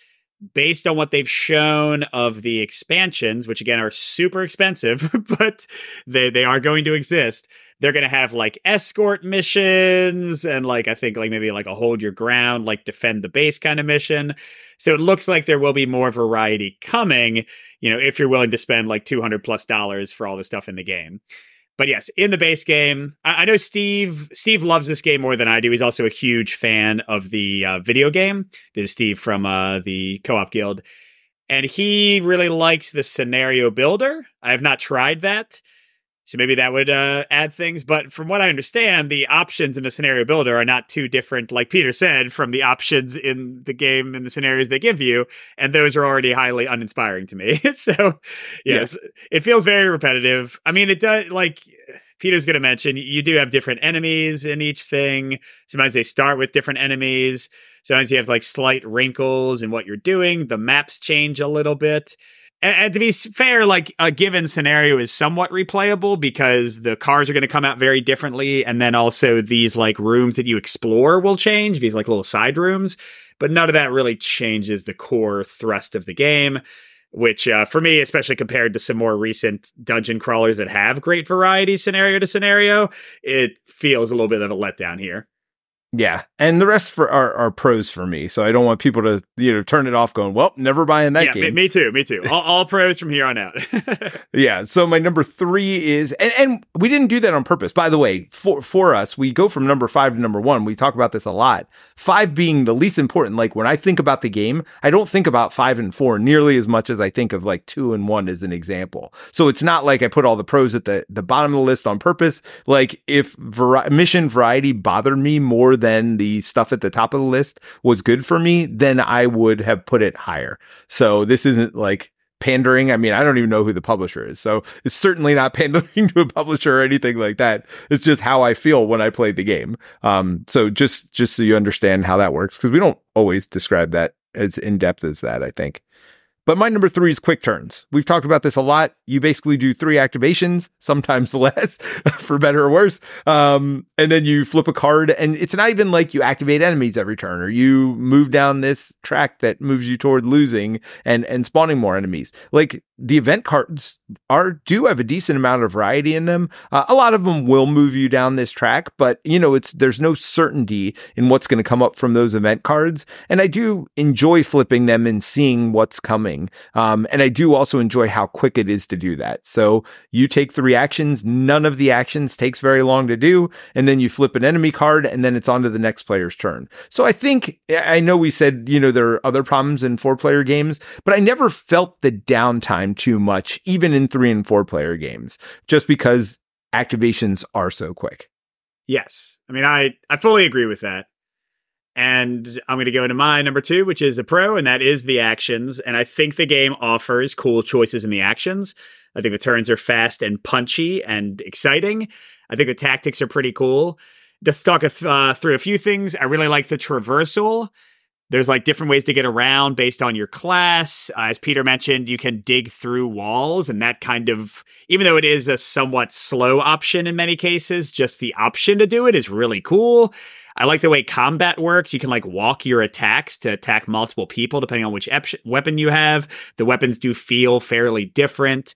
based on what they've shown of the expansions, which again are super expensive, but they are going to exist. They're going to have like escort missions and like, I think like maybe like a hold your ground, like defend the base kind of mission. So it looks like there will be more variety coming, you know, if you're willing to spend like $200+ for all the stuff in the game. But yes, in the base game, I know Steve loves this game more than I do. He's also a huge fan of the video game. This is Steve from the Co-op Guild. And he really likes the scenario builder. I have not tried that. So maybe that would add things. But from what I understand, the options in the scenario builder are not too different, like Peter said, from the options in the game and the scenarios they give you. And those are already highly uninspiring to me. So, yes, it feels very repetitive. I mean, it does, like Peter's going to mention, you do have different enemies in each thing. Sometimes they start with different enemies. Sometimes you have like slight wrinkles in what you're doing. The maps change a little bit. And to be fair, like a given scenario is somewhat replayable because the cars are going to come out very differently. And then also these like rooms that you explore will change, these like little side rooms. But none of that really changes the core thrust of the game, which for me, especially compared to some more recent dungeon crawlers that have great variety scenario to scenario, it feels a little bit of a letdown here. Yeah, and the rest are pros for me, so I don't want people to turn it off going, well, never buying that game. Me too. All pros from here on out. Yeah, so my number 3 is, and we didn't do that on purpose. By the way, for us, we go from number 5 to number 1. We talk about this a lot. 5 being the least important. Like when I think about the game, I don't think about 5 and 4 nearly as much as I think of like 2 and 1 as an example. So it's not like I put all the pros at the bottom of the list on purpose. Like if mission variety bothered me more than the stuff at the top of the list was good for me, then I would have put it higher. So this isn't like pandering. I mean, I don't even know who the publisher is. So it's certainly not pandering to a publisher or anything like that. It's just how I feel when I play the game. So just so you understand how that works, because we don't always describe that as in depth as that, I think. But my number 3 is quick turns. We've talked about this a lot. You basically do 3 activations, sometimes less, for better or worse. And then you flip a card, and it's not even like you activate enemies every turn, or you move down this track that moves you toward losing and spawning more enemies. Like the event cards do have a decent amount of variety in them. A lot of them will move you down this track, but there's no certainty in what's going to come up from those event cards. And I do enjoy flipping them and seeing what's coming. And I do also enjoy how quick it is to do that. So you take 3 actions, none of the actions takes very long to do, and then you flip an enemy card, and then it's on to the next player's turn. So I know we said, there are other problems in 4-player games, but I never felt the downtime too much, even in 3- and 4-player games, just because activations are so quick. Yes. I mean, I fully agree with that. And I'm going to go into my number 2, which is a pro, and that is the actions. And I think the game offers cool choices in the actions. I think the turns are fast and punchy and exciting. I think the tactics are pretty cool. Just talk through a few things. I really like the traversal. There's like different ways to get around based on your class. As Peter mentioned, you can dig through walls, and that kind of, even though it is a somewhat slow option in many cases, just the option to do it is really cool. I like the way combat works. You can like walk your attacks to attack multiple people depending on which weapon you have. The weapons do feel fairly different.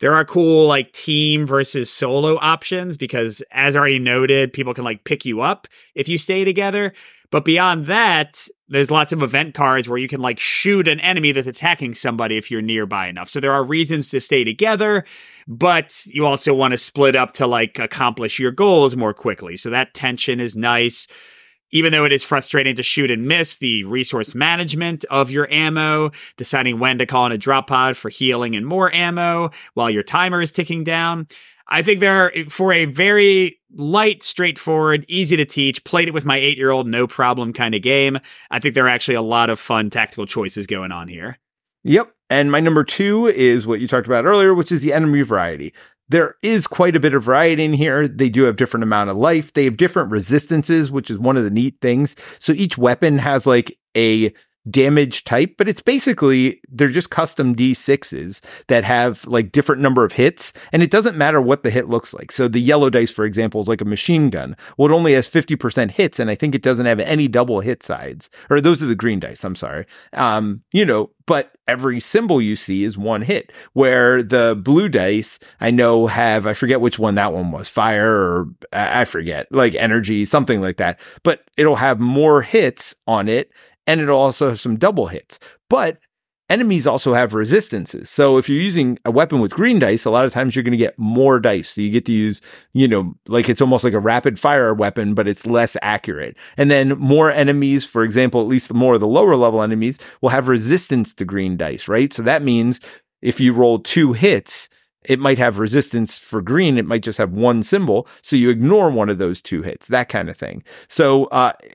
There are cool like team versus solo options because, as already noted, people can like pick you up if you stay together. But beyond that, there's lots of event cards where you can like shoot an enemy that's attacking somebody if you're nearby enough. So there are reasons to stay together, but you also want to split up to like accomplish your goals more quickly. So that tension is nice. Even though it is frustrating to shoot and miss, the resource management of your ammo, deciding when to call in a drop pod for healing and more ammo while your timer is ticking down. I think for a very light, straightforward, easy to teach, played it with my 8-year-old, no problem kind of game, I think there are actually a lot of fun tactical choices going on here. Yep. And my number 2 is what you talked about earlier, which is the enemy variety. There is quite a bit of variety in here. They do have different amount of life. They have different resistances, which is one of the neat things. So each weapon has like a damage type, but it's basically they're just custom D6s that have like different number of hits, and it doesn't matter what the hit looks like. So the yellow dice, for example, is like a machine gun. Well, it only has 50% hits, and I think it doesn't have any double hit sides. Or those are the green dice, I'm sorry. But every symbol you see is one hit, where the blue dice, I know have, I forget which one that one was, fire or I forget, like energy, something like that. But it'll have more hits on it, and it'll also have some double hits. But enemies also have resistances. So if you're using a weapon with green dice, a lot of times you're going to get more dice. So you get to use, like it's almost like a rapid fire weapon, but it's less accurate. And then more enemies, for example, at least more of the lower level enemies will have resistance to green dice, right? So that means if you roll 2 hits, It might have resistance for green. It might just have one symbol. So you ignore one of those two hits, that kind of thing. So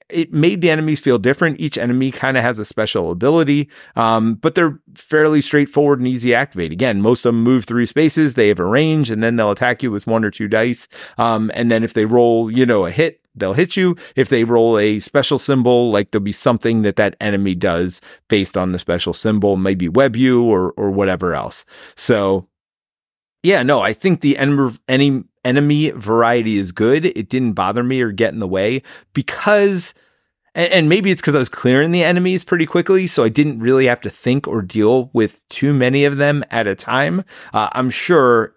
it made the enemies feel different. Each enemy kind of has a special ability, but they're fairly straightforward and easy to activate. Again, most of them move three spaces. They have a range, and then they'll attack you with one or two dice. And then if they roll, a hit, they'll hit you. If they roll a special symbol, like there'll be something that enemy does based on the special symbol, maybe web you or whatever else. So yeah, no, I think the enemy variety is good. It didn't bother me or get in the way because, and maybe it's because I was clearing the enemies pretty quickly, so I didn't really have to think or deal with too many of them at a time. I'm sure,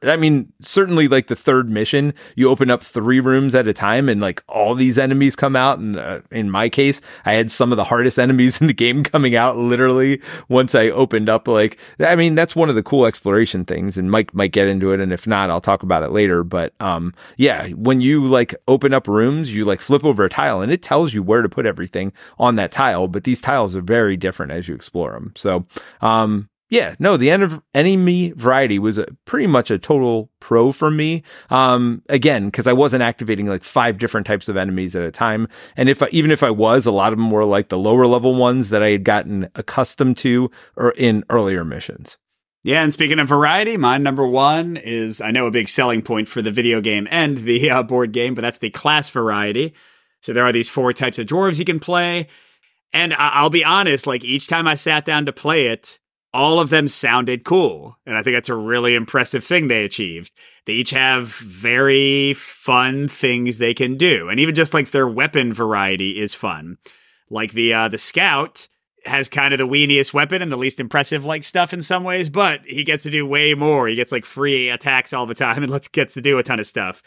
certainly like the third mission, you open up three rooms at a time and like all these enemies come out. And in my case, I had some of the hardest enemies in the game coming out literally once I opened up. That's one of the cool exploration things, and Mike might get into it. And if not, I'll talk about it later. But yeah, when you open up rooms, you flip over a tile and it tells you where to put everything on that tile, but these tiles are very different as you explore them. So, the enemy variety was pretty much a total pro for me. Again, because I wasn't activating five different types of enemies at a time, and even if I was, a lot of them were the lower level ones that I had gotten accustomed to or in earlier missions. Yeah, and speaking of variety, my number one is, I know, a big selling point for the video game and the board game, but that's the class variety. So there are these four types of dwarves you can play. And I'll be honest, each time I sat down to play it, all of them sounded cool. And I think that's a really impressive thing they achieved. They each have very fun things they can do. And even just their weapon variety is fun. The scout has kind of the weeniest weapon and the least impressive stuff in some ways, but he gets to do way more. He gets free attacks all the time and gets to do a ton of stuff.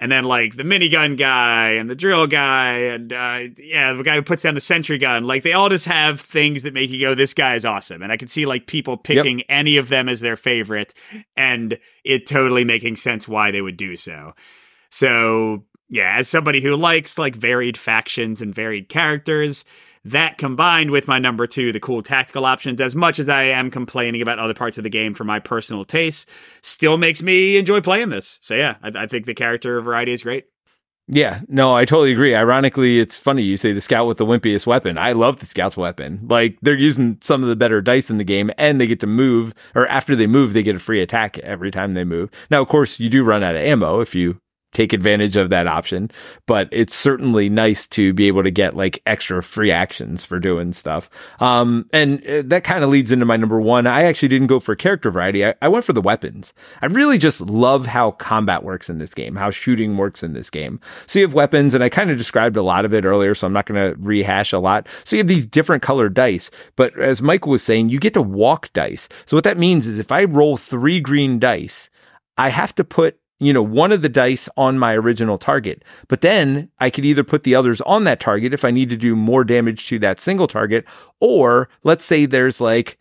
And then, the minigun guy and the drill guy and, the guy who puts down the sentry gun. They all just have things that make you go, this guy is awesome. And I can see, people picking any of them as their favorite and it totally making sense why they would do so. So, yeah, as somebody who likes, varied factions and varied characters, that combined with my number two, the cool tactical options, as much as I am complaining about other parts of the game for my personal taste, still makes me enjoy playing this. So yeah, I think the character variety is great. Yeah, no, I totally agree. Ironically, it's funny you say the scout with the wimpiest weapon. I love the scout's weapon. They're using some of the better dice in the game, and they get to move, or after they move, they get a free attack every time they move. Now, of course, you do run out of ammo if you take advantage of that option, but it's certainly nice to be able to get extra free actions for doing stuff. And that kind of leads into my number one. I actually didn't go for character variety. I went for the weapons. I really just love how combat works in this game, how shooting works in this game. So you have weapons, and I kind of described a lot of it earlier, so I'm not going to rehash a lot. So you have these different colored dice, but as Michael was saying, you get to walk dice. So what that means is if I roll three green dice, I have to put one of the dice on my original target, but then I could either put the others on that target if I need to do more damage to that single target, or let's say there's a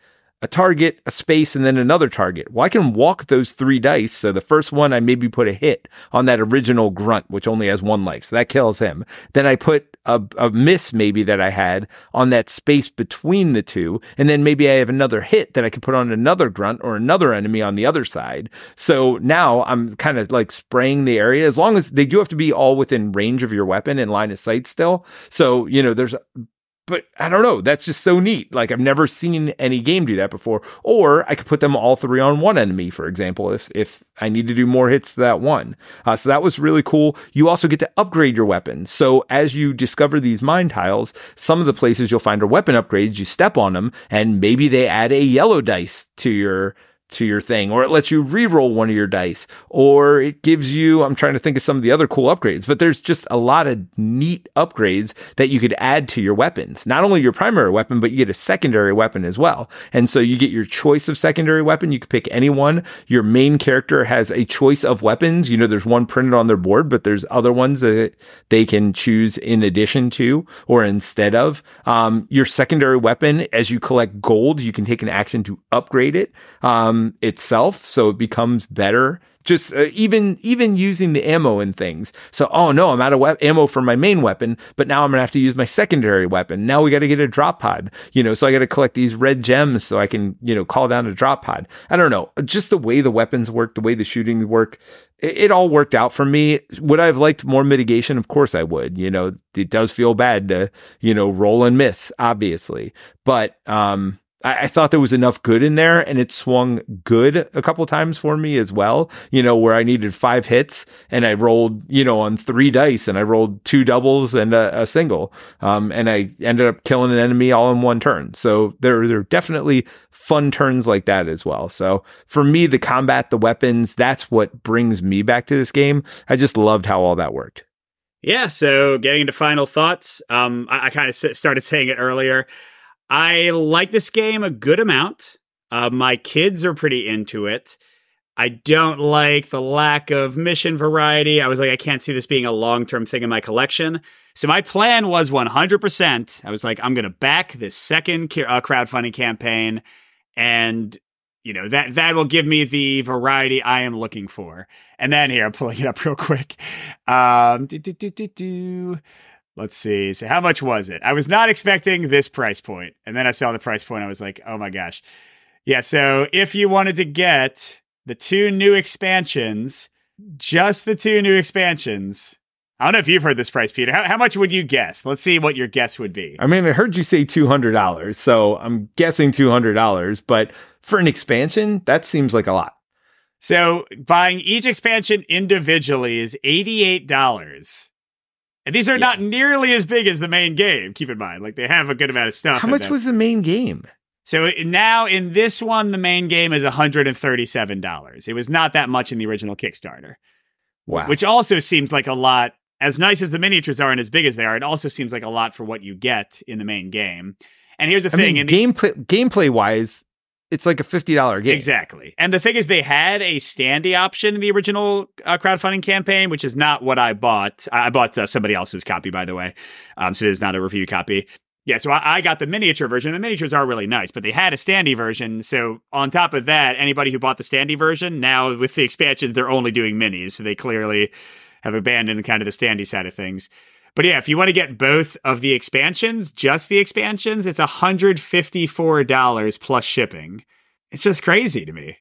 target, a space, and then another target. Well, I can walk those three dice. So the first one, I maybe put a hit on that original grunt, which only has one life. So that kills him. Then I put a miss maybe that I had on that space between the two. And then maybe I have another hit that I can put on another grunt or another enemy on the other side. So now I'm kind of spraying the area, as long as they do have to be all within range of your weapon and line of sight still. So, but I don't know. That's just so neat. I've never seen any game do that before. Or I could put them all three on one enemy, for example, if I need to do more hits to that one. So that was really cool. You also get to upgrade your weapons. So as you discover these mine tiles, some of the places you'll find are weapon upgrades. You step on them, and maybe they add a yellow dice to your thing, or it lets you re-roll one of your dice, or it gives you, I'm trying to think of some of the other cool upgrades, but there's just a lot of neat upgrades that you could add to your weapons. Not only your primary weapon, but you get a secondary weapon as well. And so you get your choice of secondary weapon. You can pick any one. Your main character has a choice of weapons. There's one printed on their board, but there's other ones that they can choose in addition to, or instead of. Your secondary weapon, as you collect gold, you can take an action to upgrade it. itself, so it becomes better. Just even using the ammo and things. So, oh no, I'm out of ammo for my main weapon, but now I'm going to have to use my secondary weapon. Now we got to get a drop pod, so I got to collect these red gems so I can, call down a drop pod. I don't know, just the way the weapons work, the way the shooting work, it all worked out for me. Would I have liked more mitigation? Of course I would. It does feel bad to, roll and miss, obviously. But, I thought there was enough good in there, and it swung good a couple times for me as well, where I needed 5 hits and I rolled, on 3 dice, and I rolled 2 doubles and a single. And I ended up killing an enemy all in one turn. So there are definitely fun turns like that as well. So for me, the combat, the weapons, that's what brings me back to this game. I just loved how all that worked. Yeah. So getting into final thoughts, I kind of started saying it earlier. I like this game a good amount. My kids are pretty into it. I don't like the lack of mission variety. I was like, I can't see this being a long-term thing in my collection. So my plan was 100%. I was like, I'm going to back this second crowdfunding campaign, and that will give me the variety I am looking for. And then here, I'm pulling it up real quick. Let's see. So how much was it? I was not expecting this price point. And then I saw the price point. I was like, oh my gosh. Yeah. So if you wanted to get the 2 new expansions, just the 2 new expansions. I don't know if you've heard this price, Peter. How much would you guess? Let's see what your guess would be. I mean, I heard you say $200. So I'm guessing $200, but for an expansion, that seems like a lot. So buying each expansion individually is $88. And these are not nearly as big as the main game. Keep in mind, they have a good amount of stuff. How much was the main game? So now in this one, the main game is $137. It was not that much in the original Kickstarter. Wow. Which also seems like a lot. As nice as the miniatures are and as big as they are, it also seems like a lot for what you get in the main game. And here's the thing. Gameplay wise, it's like a $50 game. Exactly. And the thing is, they had a standee option in the original crowdfunding campaign, which is not what I bought. I bought somebody else's copy, by the way. So it's not a review copy. Yeah, so I got the miniature version. The miniatures are really nice, but they had a standee version. So on top of that, anybody who bought the standee version, now with the expansions, they're only doing minis. So they clearly have abandoned kind of the standee side of things. But yeah, if you want to get both of the expansions, just the expansions, it's $154 plus shipping. It's just crazy to me.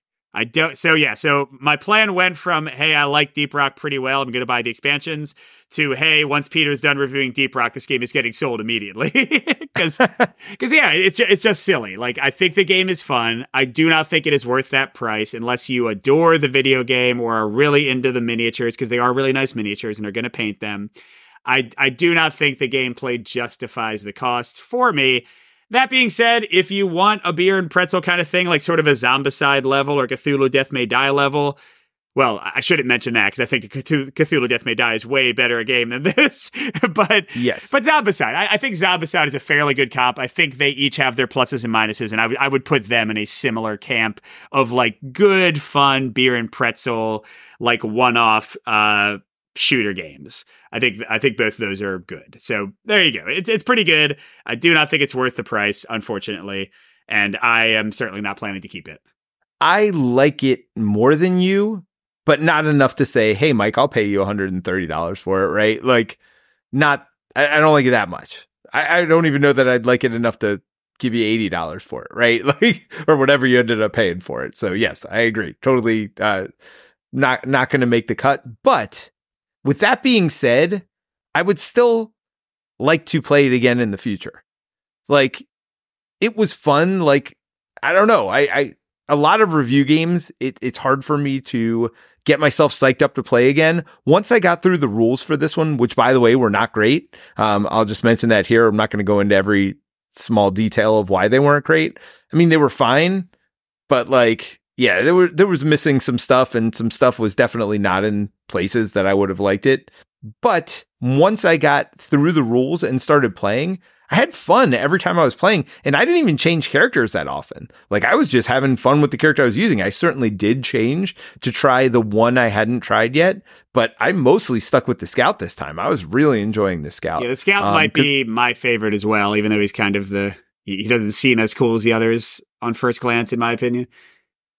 So my plan went from, hey, I like Deep Rock pretty well, I'm going to buy the expansions, to, hey, once Peter's done reviewing Deep Rock, this game is getting sold immediately. Because yeah, it's just silly. I think the game is fun. I do not think it is worth that price unless you adore the video game or are really into the miniatures, because they are really nice miniatures and are going to paint them. I do not think the gameplay justifies the cost for me. That being said, if you want a beer and pretzel kind of thing, like sort of a Zombicide level or Cthulhu Death May Die level, well, I shouldn't mention that because I think Cthulhu Death May Die is way better a game than this. But yes. But Zombicide, I think Zombicide is a fairly good comp. I think they each have their pluses and minuses, and I would put them in a similar camp of good, fun beer and pretzel, one-off shooter games. I think both of those are good. So there you go. It's pretty good. I do not think it's worth the price, unfortunately, and I am certainly not planning to keep it. I like it more than you, but not enough to say, hey, Mike, I'll pay you $130 for it, right? I don't like it that much. I don't even know that I'd like it enough to give you $80 for it, right? Or whatever you ended up paying for it. So yes, I agree. Totally not going to make the cut, but with that being said, I would still like to play it again in the future. It was fun. I don't know. I a lot of review games, it's hard for me to get myself psyched up to play again. Once I got through the rules for this one, which, by the way, were not great. I'll just mention that here. I'm not going to go into every small detail of why they weren't great. I mean, they were fine, but yeah, there was missing some stuff, and some stuff was definitely not in places that I would have liked it. But once I got through the rules and started playing, I had fun every time I was playing, and I didn't even change characters that often. I was just having fun with the character I was using. I certainly did change to try the one I hadn't tried yet, but I mostly stuck with the Scout this time. I was really enjoying the Scout. Yeah, the Scout might be my favorite as well, even though he doesn't seem as cool as the others on first glance, in my opinion.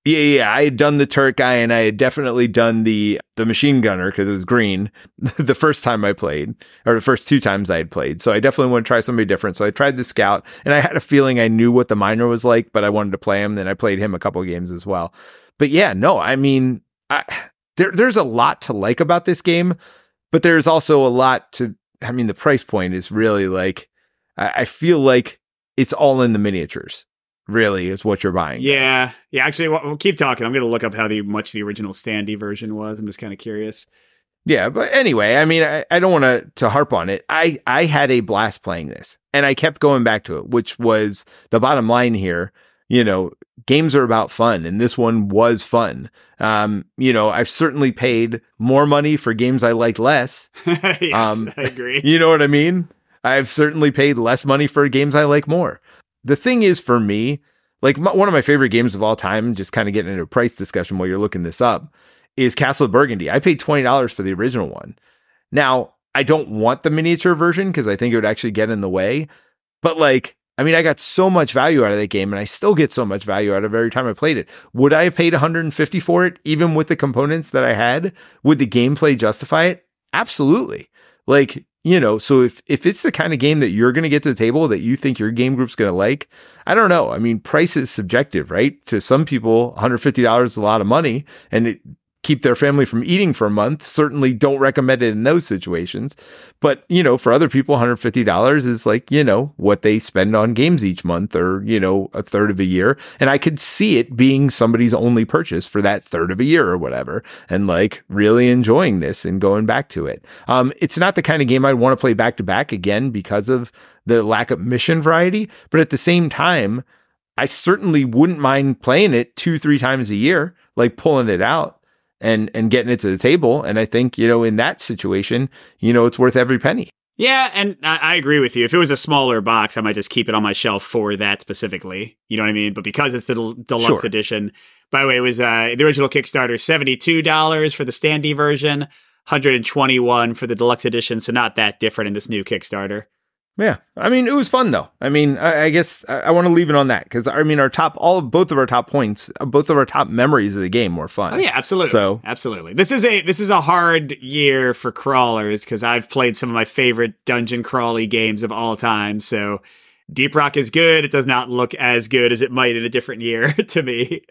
Yeah. I had done the Turk guy, and I had definitely done the machine gunner because it was green the first time I played, or the first two times I had played. So I definitely want to try somebody different. So I tried the scout, and I had a feeling I knew what the miner was like, but I wanted to play him. Then I played him a couple of games as well. But yeah, no, I mean, there's a lot to like about this game, but there's also a lot to, I mean, the price point is really like, I feel like it's all in the miniatures. Really is what you're buying. Yeah. Yeah. Actually, we'll keep talking. I'm going to look up how much the original standee version was. I'm just kind of curious. Yeah. But anyway, I mean, I don't want to harp on it. I had a blast playing this, and I kept going back to it, which was the bottom line here. You know, games are about fun, and this one was fun. You know, I've certainly paid more money for games I like less. Yes, I agree. You know what I mean? I've certainly paid less money for games I like more. The thing is, for me, like one of my favorite games of all time, just kind of getting into a price discussion while you're looking this up, is Castle of Burgundy. I paid $20 for the original one. Now, I don't want the miniature version because I think it would actually get in the way. But like, I mean, I got so much value out of that game, and I still get so much value out of every time I played it. Would I have paid $150 for it, even with the components that I had? Would the gameplay justify it? Absolutely. Like, you know, so if it's the kind of game that you're going to get to the table that you think your game group's going to like, I don't know. I mean, price is subjective, right? To some people, $150 is a lot of money, and it keep their family from eating for a month. Certainly don't recommend it in those situations. But, you know, for other people, $150 is like, you know, what they spend on games each month, or, you know, a third of a year. And I could see it being somebody's only purchase for that third of a year or whatever, and like really enjoying this and going back to it. It's not the kind of game I'd want to play back to back again because of the lack of mission variety. But at the same time, I certainly wouldn't mind playing it 2-3 times a year, like pulling it out and getting it to the table. And I think, you know, in that situation, you know, it's worth every penny. Yeah, and I agree with you. If it was a smaller box, I might just keep it on my shelf for that specifically. You know what I mean? But because it's the deluxe sure. edition, by the way, it was the original Kickstarter, $72 for the standee version, $121 for the deluxe edition. So not that different in this new Kickstarter. Yeah. I mean, it was fun though. I mean, I guess I want to leave it on that because I mean, both of our top memories of the game were fun. Oh yeah, absolutely. So absolutely. This is a hard year for crawlers because I've played some of my favorite dungeon crawly games of all time. So Deep Rock is good. It does not look as good as it might in a different year to me.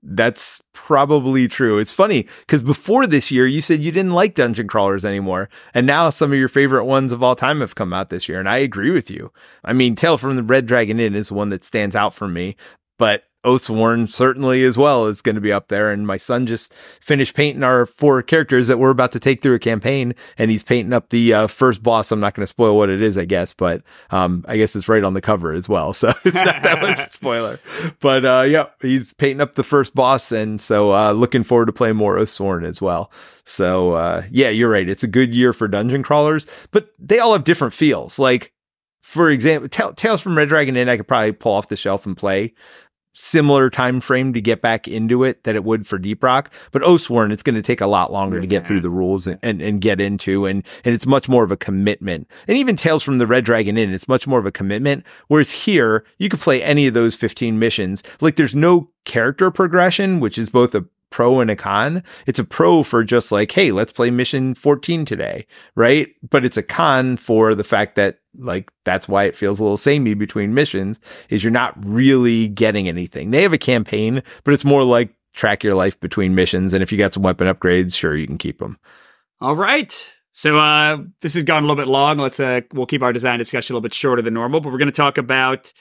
That's probably true. It's funny because before this year, you said you didn't like dungeon crawlers anymore. And now some of your favorite ones of all time have come out this year. And I agree with you. I mean, Tale from the Red Dragon Inn is one that stands out for me. But Oathsworn certainly as well is going to be up there. And my son just finished painting our 4 characters that we're about to take through a campaign. And he's painting up the first boss. I'm not going to spoil what it is, I guess. But I guess it's right on the cover as well. So it's not that much spoiler. But yeah, he's painting up the first boss. And so looking forward to playing more Oathsworn as well. So yeah, you're right. It's a good year for dungeon crawlers. But they all have different feels. Like, for example, Tales from Red Dragon Inn, I could probably pull off the shelf and play. Similar time frame to get back into it that it would for Deep Rock, but Oathsworn, it's going to take a lot longer to get through the rules and get into, and it's much more of a commitment. And even Tales from the Red Dragon Inn, it's much more of a commitment, whereas here you could play any of those 15 missions. Like, there's no character progression, which is both a pro and a con. It's a pro for just like, hey, let's play mission 14 today, right? But it's a con for the fact that, like, that's why it feels a little samey between missions, is you're not really getting anything. They have a campaign, but it's more like track your life between missions, and if you got some weapon upgrades, sure, you can keep them. All right, so this has gone a little bit long. Let's we'll keep our design discussion a little bit shorter than normal, but we're going to talk about,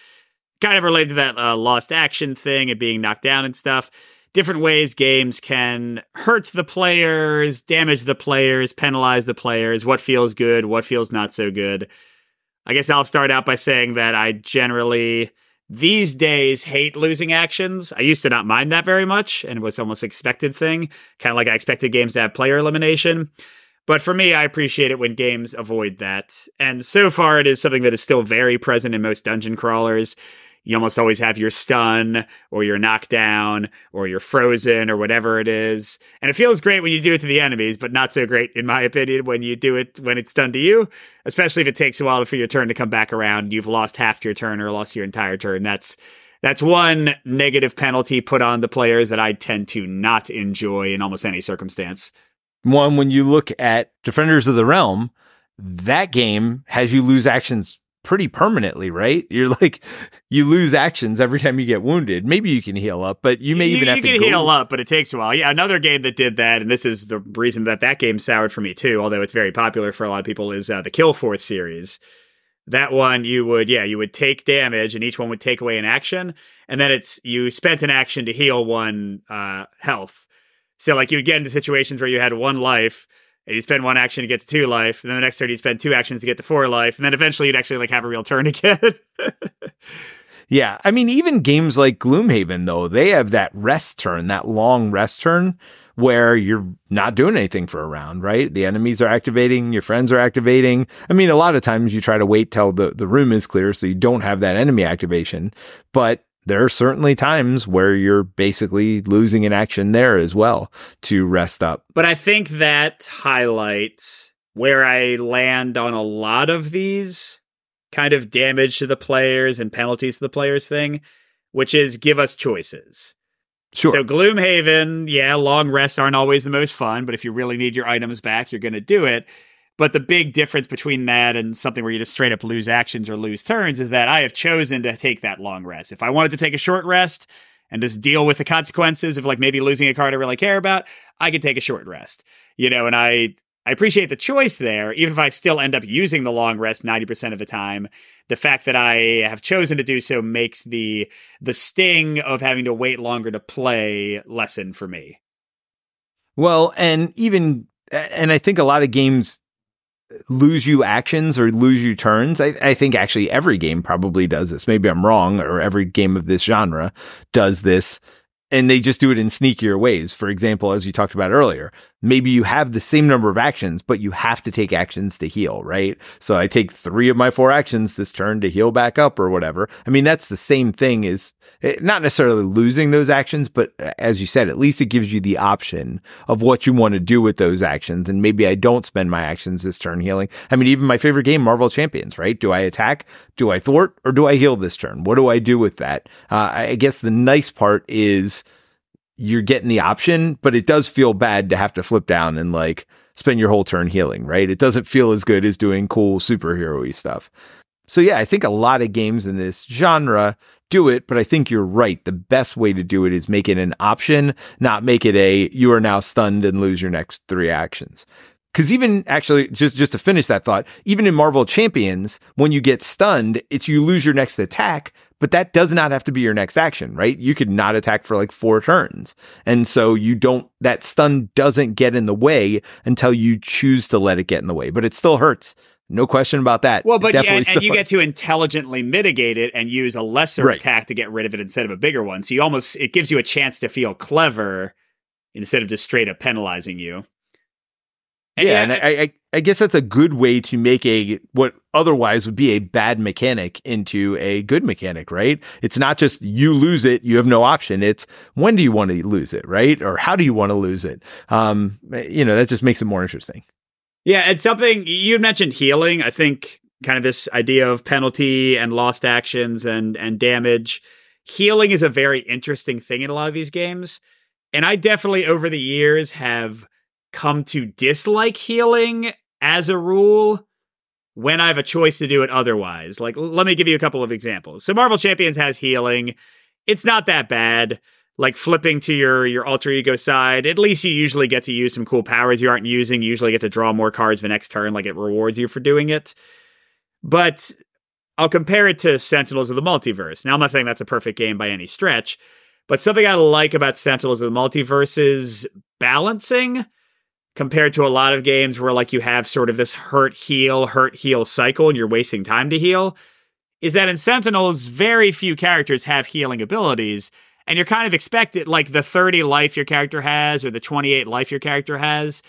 kind of related to that lost action thing and being knocked down and stuff, different ways games can hurt the players, damage the players, penalize the players, what feels good, what feels not so good. I guess I'll start out by saying that I generally, these days, hate losing actions. I used to not mind that very much, and it was almost an expected thing, kind of like I expected games to have player elimination. But for me, I appreciate it when games avoid that. And so far, it is something that is still very present in most dungeon crawlers. You almost always have your stun or your knockdown or your frozen or whatever it is. And it feels great when you do it to the enemies, but not so great, in my opinion, when you do it when it's done to you, especially if it takes a while for your turn to come back around. You've lost half your turn or lost your entire turn. That's That's one negative penalty put on the players that I tend to not enjoy in almost any circumstance. One, when you look at Defenders of the Realm, that game has you lose actions pretty permanently, right? You're like, you lose actions every time you get wounded. Maybe you can heal up, but you may even have to go. You can heal up, but it takes a while. Yeah, another game that did that, and this is the reason that that game soured for me too, although it's very popular for a lot of people, is the Killforth series. That one, you would take damage, and each one would take away an action, and then you spent an action to heal one health. So, like, you would get into situations where you had one life, and you'd spend one action to get to two life, and then the next turn you'd spend two actions to get to four life, and then eventually you'd actually, like, have a real turn again. Yeah, I mean, even games like Gloomhaven, though, they have that rest turn, that long rest turn, where you're not doing anything for a round, right? The enemies are activating, your friends are activating. I mean, a lot of times you try to wait till the room is clear so you don't have that enemy activation, but there are certainly times where you're basically losing an action there as well to rest up. But I think that highlights where I land on a lot of these kind of damage to the players and penalties to the players thing, which is give us choices. Sure. So Gloomhaven, yeah, long rests aren't always the most fun, but if you really need your items back, you're going to do it. But the big difference between that and something where you just straight up lose actions or lose turns is that I have chosen to take that long rest. If I wanted to take a short rest and just deal with the consequences of, like, maybe losing a card I really care about, I could take a short rest, you know, and I appreciate the choice there, even if I still end up using the long rest 90% of the time. The fact that I have chosen to do so makes the sting of having to wait longer to play lessen for me. Well, and I think a lot of games lose you actions or lose you turns. I think actually every game probably does this. Maybe I'm wrong, or every game of this genre does this. And they just do it in sneakier ways. For example, as you talked about earlier, maybe you have the same number of actions, but you have to take actions to heal, right? So I take 3 of my 4 actions this turn to heal back up or whatever. I mean, that's the same thing as not necessarily losing those actions, but as you said, at least it gives you the option of what you want to do with those actions. And maybe I don't spend my actions this turn healing. I mean, even my favorite game, Marvel Champions, right? Do I attack? Do I thwart? Or do I heal this turn? What do I do with that? I guess the nice part is you're getting the option, but it does feel bad to have to flip down and, like, spend your whole turn healing, right? It doesn't feel as good as doing cool superhero-y stuff. So yeah, I think a lot of games in this genre do it, but I think you're right. The best way to do it is make it an option, not make it a, you are now stunned and lose your next 3 actions. Because even actually, just to finish that thought, even in Marvel Champions, when you get stunned, it's you lose your next attack, but that does not have to be your next action, right? You could not attack for like 4 turns. And so that stun doesn't get in the way until you choose to let it get in the way, but it still hurts. No question about that. Well, but yeah, and you get to intelligently mitigate it and use a lesser attack to get rid of it instead of a bigger one. So it gives you a chance to feel clever instead of just straight up penalizing you. And I guess that's a good way to make what otherwise would be a bad mechanic into a good mechanic, right? It's not just you lose it, you have no option. It's when do you want to lose it, right? Or how do you want to lose it? That just makes it more interesting. Yeah, and something you mentioned healing, I think kind of this idea of penalty and lost actions and damage. Healing is a very interesting thing in a lot of these games. And I definitely over the years have come to dislike healing as a rule when I have a choice to do it otherwise. Like, let me give you a couple of examples. So Marvel Champions has healing. It's not that bad. Like, flipping to your alter ego side, at least you usually get to use some cool powers you aren't using. You usually get to draw more cards the next turn. Like, it rewards you for doing it. But I'll compare it to Sentinels of the Multiverse. Now, I'm not saying that's a perfect game by any stretch, but something I like about Sentinels of the Multiverse is balancing, compared to a lot of games where, like, you have sort of this hurt-heal cycle and you're wasting time to heal, is that in Sentinels, very few characters have healing abilities, and you're kind of expected, like, the 30 life your character has or the 28 life your character has,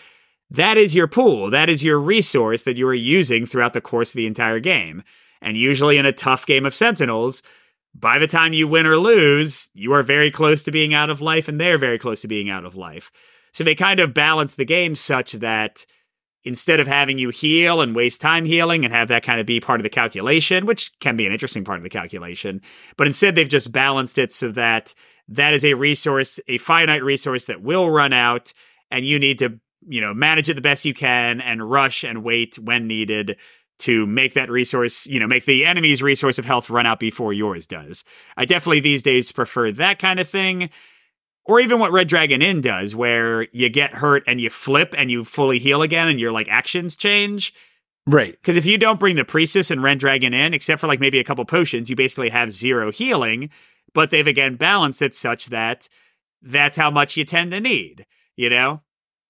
that is your pool, that is your resource that you are using throughout the course of the entire game. And usually in a tough game of Sentinels, by the time you win or lose, you are very close to being out of life, and they're very close to being out of life. So they kind of balance the game such that instead of having you heal and waste time healing and have that kind of be part of the calculation, which can be an interesting part of the calculation, but instead they've just balanced it so that that is a resource, a finite resource that will run out, and you need to, you know, manage it the best you can and rush and wait when needed to make that resource, you know, make the enemy's resource of health run out before yours does. I definitely these days prefer that kind of thing. Or even what Red Dragon Inn does, where you get hurt and you flip and you fully heal again and your, like, actions change. Right. Because if you don't bring the Priestess and Red Dragon Inn, except for, like, maybe a couple potions, you basically have zero healing. But they've, again, balanced it such that that's how much you tend to need, you know?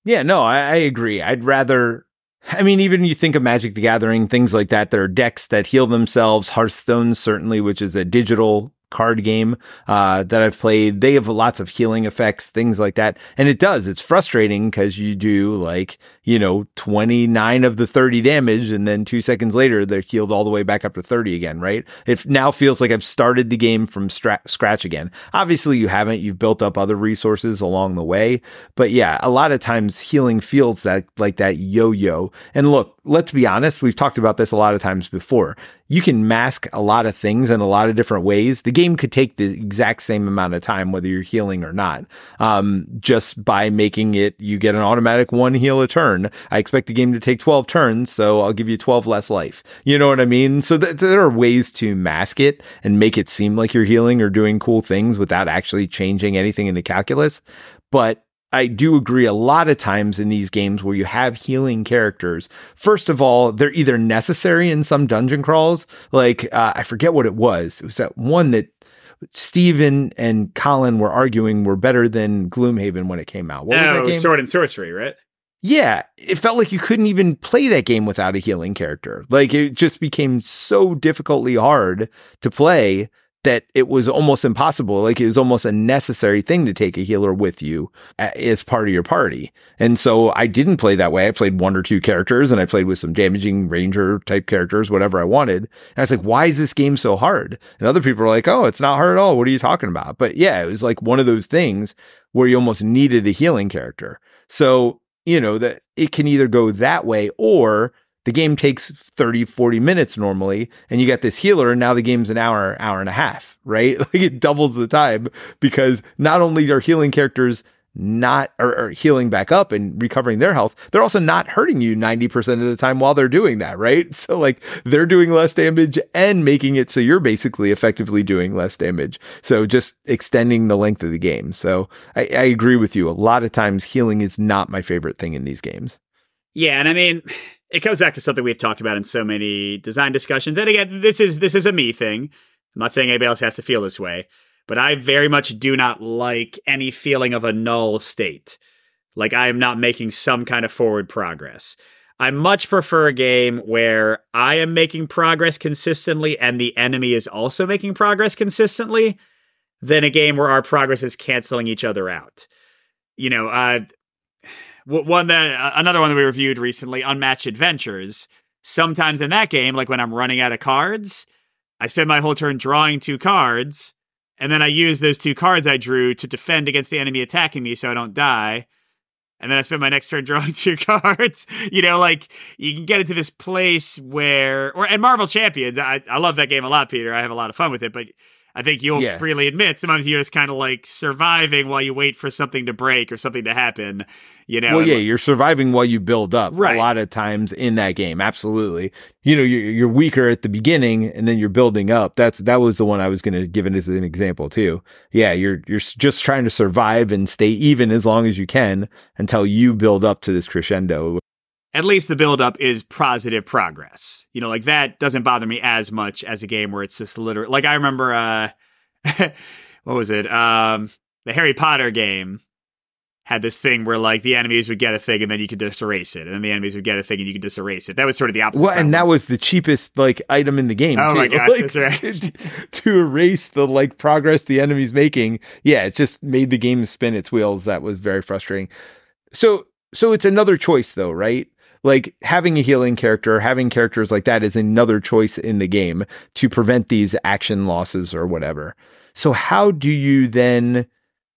Yeah, no, I agree. I'd rather... I mean, even you think of Magic the Gathering, things like that, there are decks that heal themselves. Hearthstone, certainly, which is a digital... card game that I've played. They have lots of healing effects, things like that. And it does. It's frustrating because you do, like, you know, 29 of the 30 damage, and then 2 seconds later, they're healed all the way back up to 30 again, right? It now feels like I've started the game from scratch again. Obviously, you haven't. You've built up other resources along the way. But yeah, a lot of times healing feels that like that yo-yo. And look, let's be honest, we've talked about this a lot of times before. You can mask a lot of things in a lot of different ways. The game could take the exact same amount of time, whether you're healing or not, just by making it, you get an automatic one heal a turn. I expect the game to take 12 turns, so I'll give you 12 less life. You know what I mean? So there are ways to mask it and make it seem like you're healing or doing cool things without actually changing anything in the calculus. But I do agree a lot of times in these games where you have healing characters, first of all, they're either necessary in some dungeon crawls. Like, I forget what it was. It was that one that Steve and Colin were arguing were better than Gloomhaven when it came out. What was that game? Sword and Sorcery, right? Yeah, it felt like you couldn't even play that game without a healing character. Like, it just became so difficultly hard to play that it was almost impossible. Like, it was almost a necessary thing to take a healer with you as part of your party. And so I didn't play that way. I played one or two characters, and I played with some damaging ranger type characters, whatever I wanted. And I was like, why is this game so hard? And other people are like, oh, it's not hard at all. What are you talking about? But yeah, it was like one of those things where you almost needed a healing character. So, you know, that it can either go that way, or the game takes 30, 40 minutes normally, and you got this healer, and now the game's an hour, hour and a half, right? Like, it doubles the time because not only are healing characters not or healing back up and recovering their health, they're also not hurting you 90% of the time while they're doing that, right? So, like, they're doing less damage and making it so you're basically effectively doing less damage. So just extending the length of the game. So I agree with you. A lot of times healing is not my favorite thing in these games. Yeah, and I mean... it comes back to something we've talked about in so many design discussions. And again, this is a me thing. I'm not saying anybody else has to feel this way, but I very much do not like any feeling of a null state. Like, I am not making some kind of forward progress. I much prefer a game where I am making progress consistently and the enemy is also making progress consistently than a game where our progress is canceling each other out. You know, Another one that we reviewed recently, Unmatched Adventures. Sometimes in that game, like when I'm running out of cards, I spend my whole turn drawing two cards, and then I use those two cards I drew to defend against the enemy attacking me so I don't die. And then I spend my next turn drawing two cards. You know, like, you can get into this place where... And Marvel Champions, I love that game a lot, Peter. I have a lot of fun with it, but I think you'll freely admit sometimes you're just kind of like surviving while you wait for something to break or something to happen, you know? Well, yeah, like, you're surviving while you build up a lot of times in that game. Absolutely. You know, you're weaker at the beginning and then you're building up. That was the one I was going to give it as an example too. Yeah. You're just trying to survive and stay even as long as you can until you build up to this crescendo. At least the buildup is positive progress. You know, like, that doesn't bother me as much as a game where it's just literally... Like, I remember, what was it? The Harry Potter game had this thing where, like, the enemies would get a thing and then you could just erase it. And then the enemies would get a thing and you could just erase it. That was sort of the opposite. Well, and that was the cheapest, like, item in the game. Oh, too. My gosh, like, that's right. to erase the, like, progress the enemy's making. Yeah, it just made the game spin its wheels. That was very frustrating. So it's another choice, though, right? Like, having a healing character, having characters like that is another choice in the game to prevent these action losses or whatever. So how do you then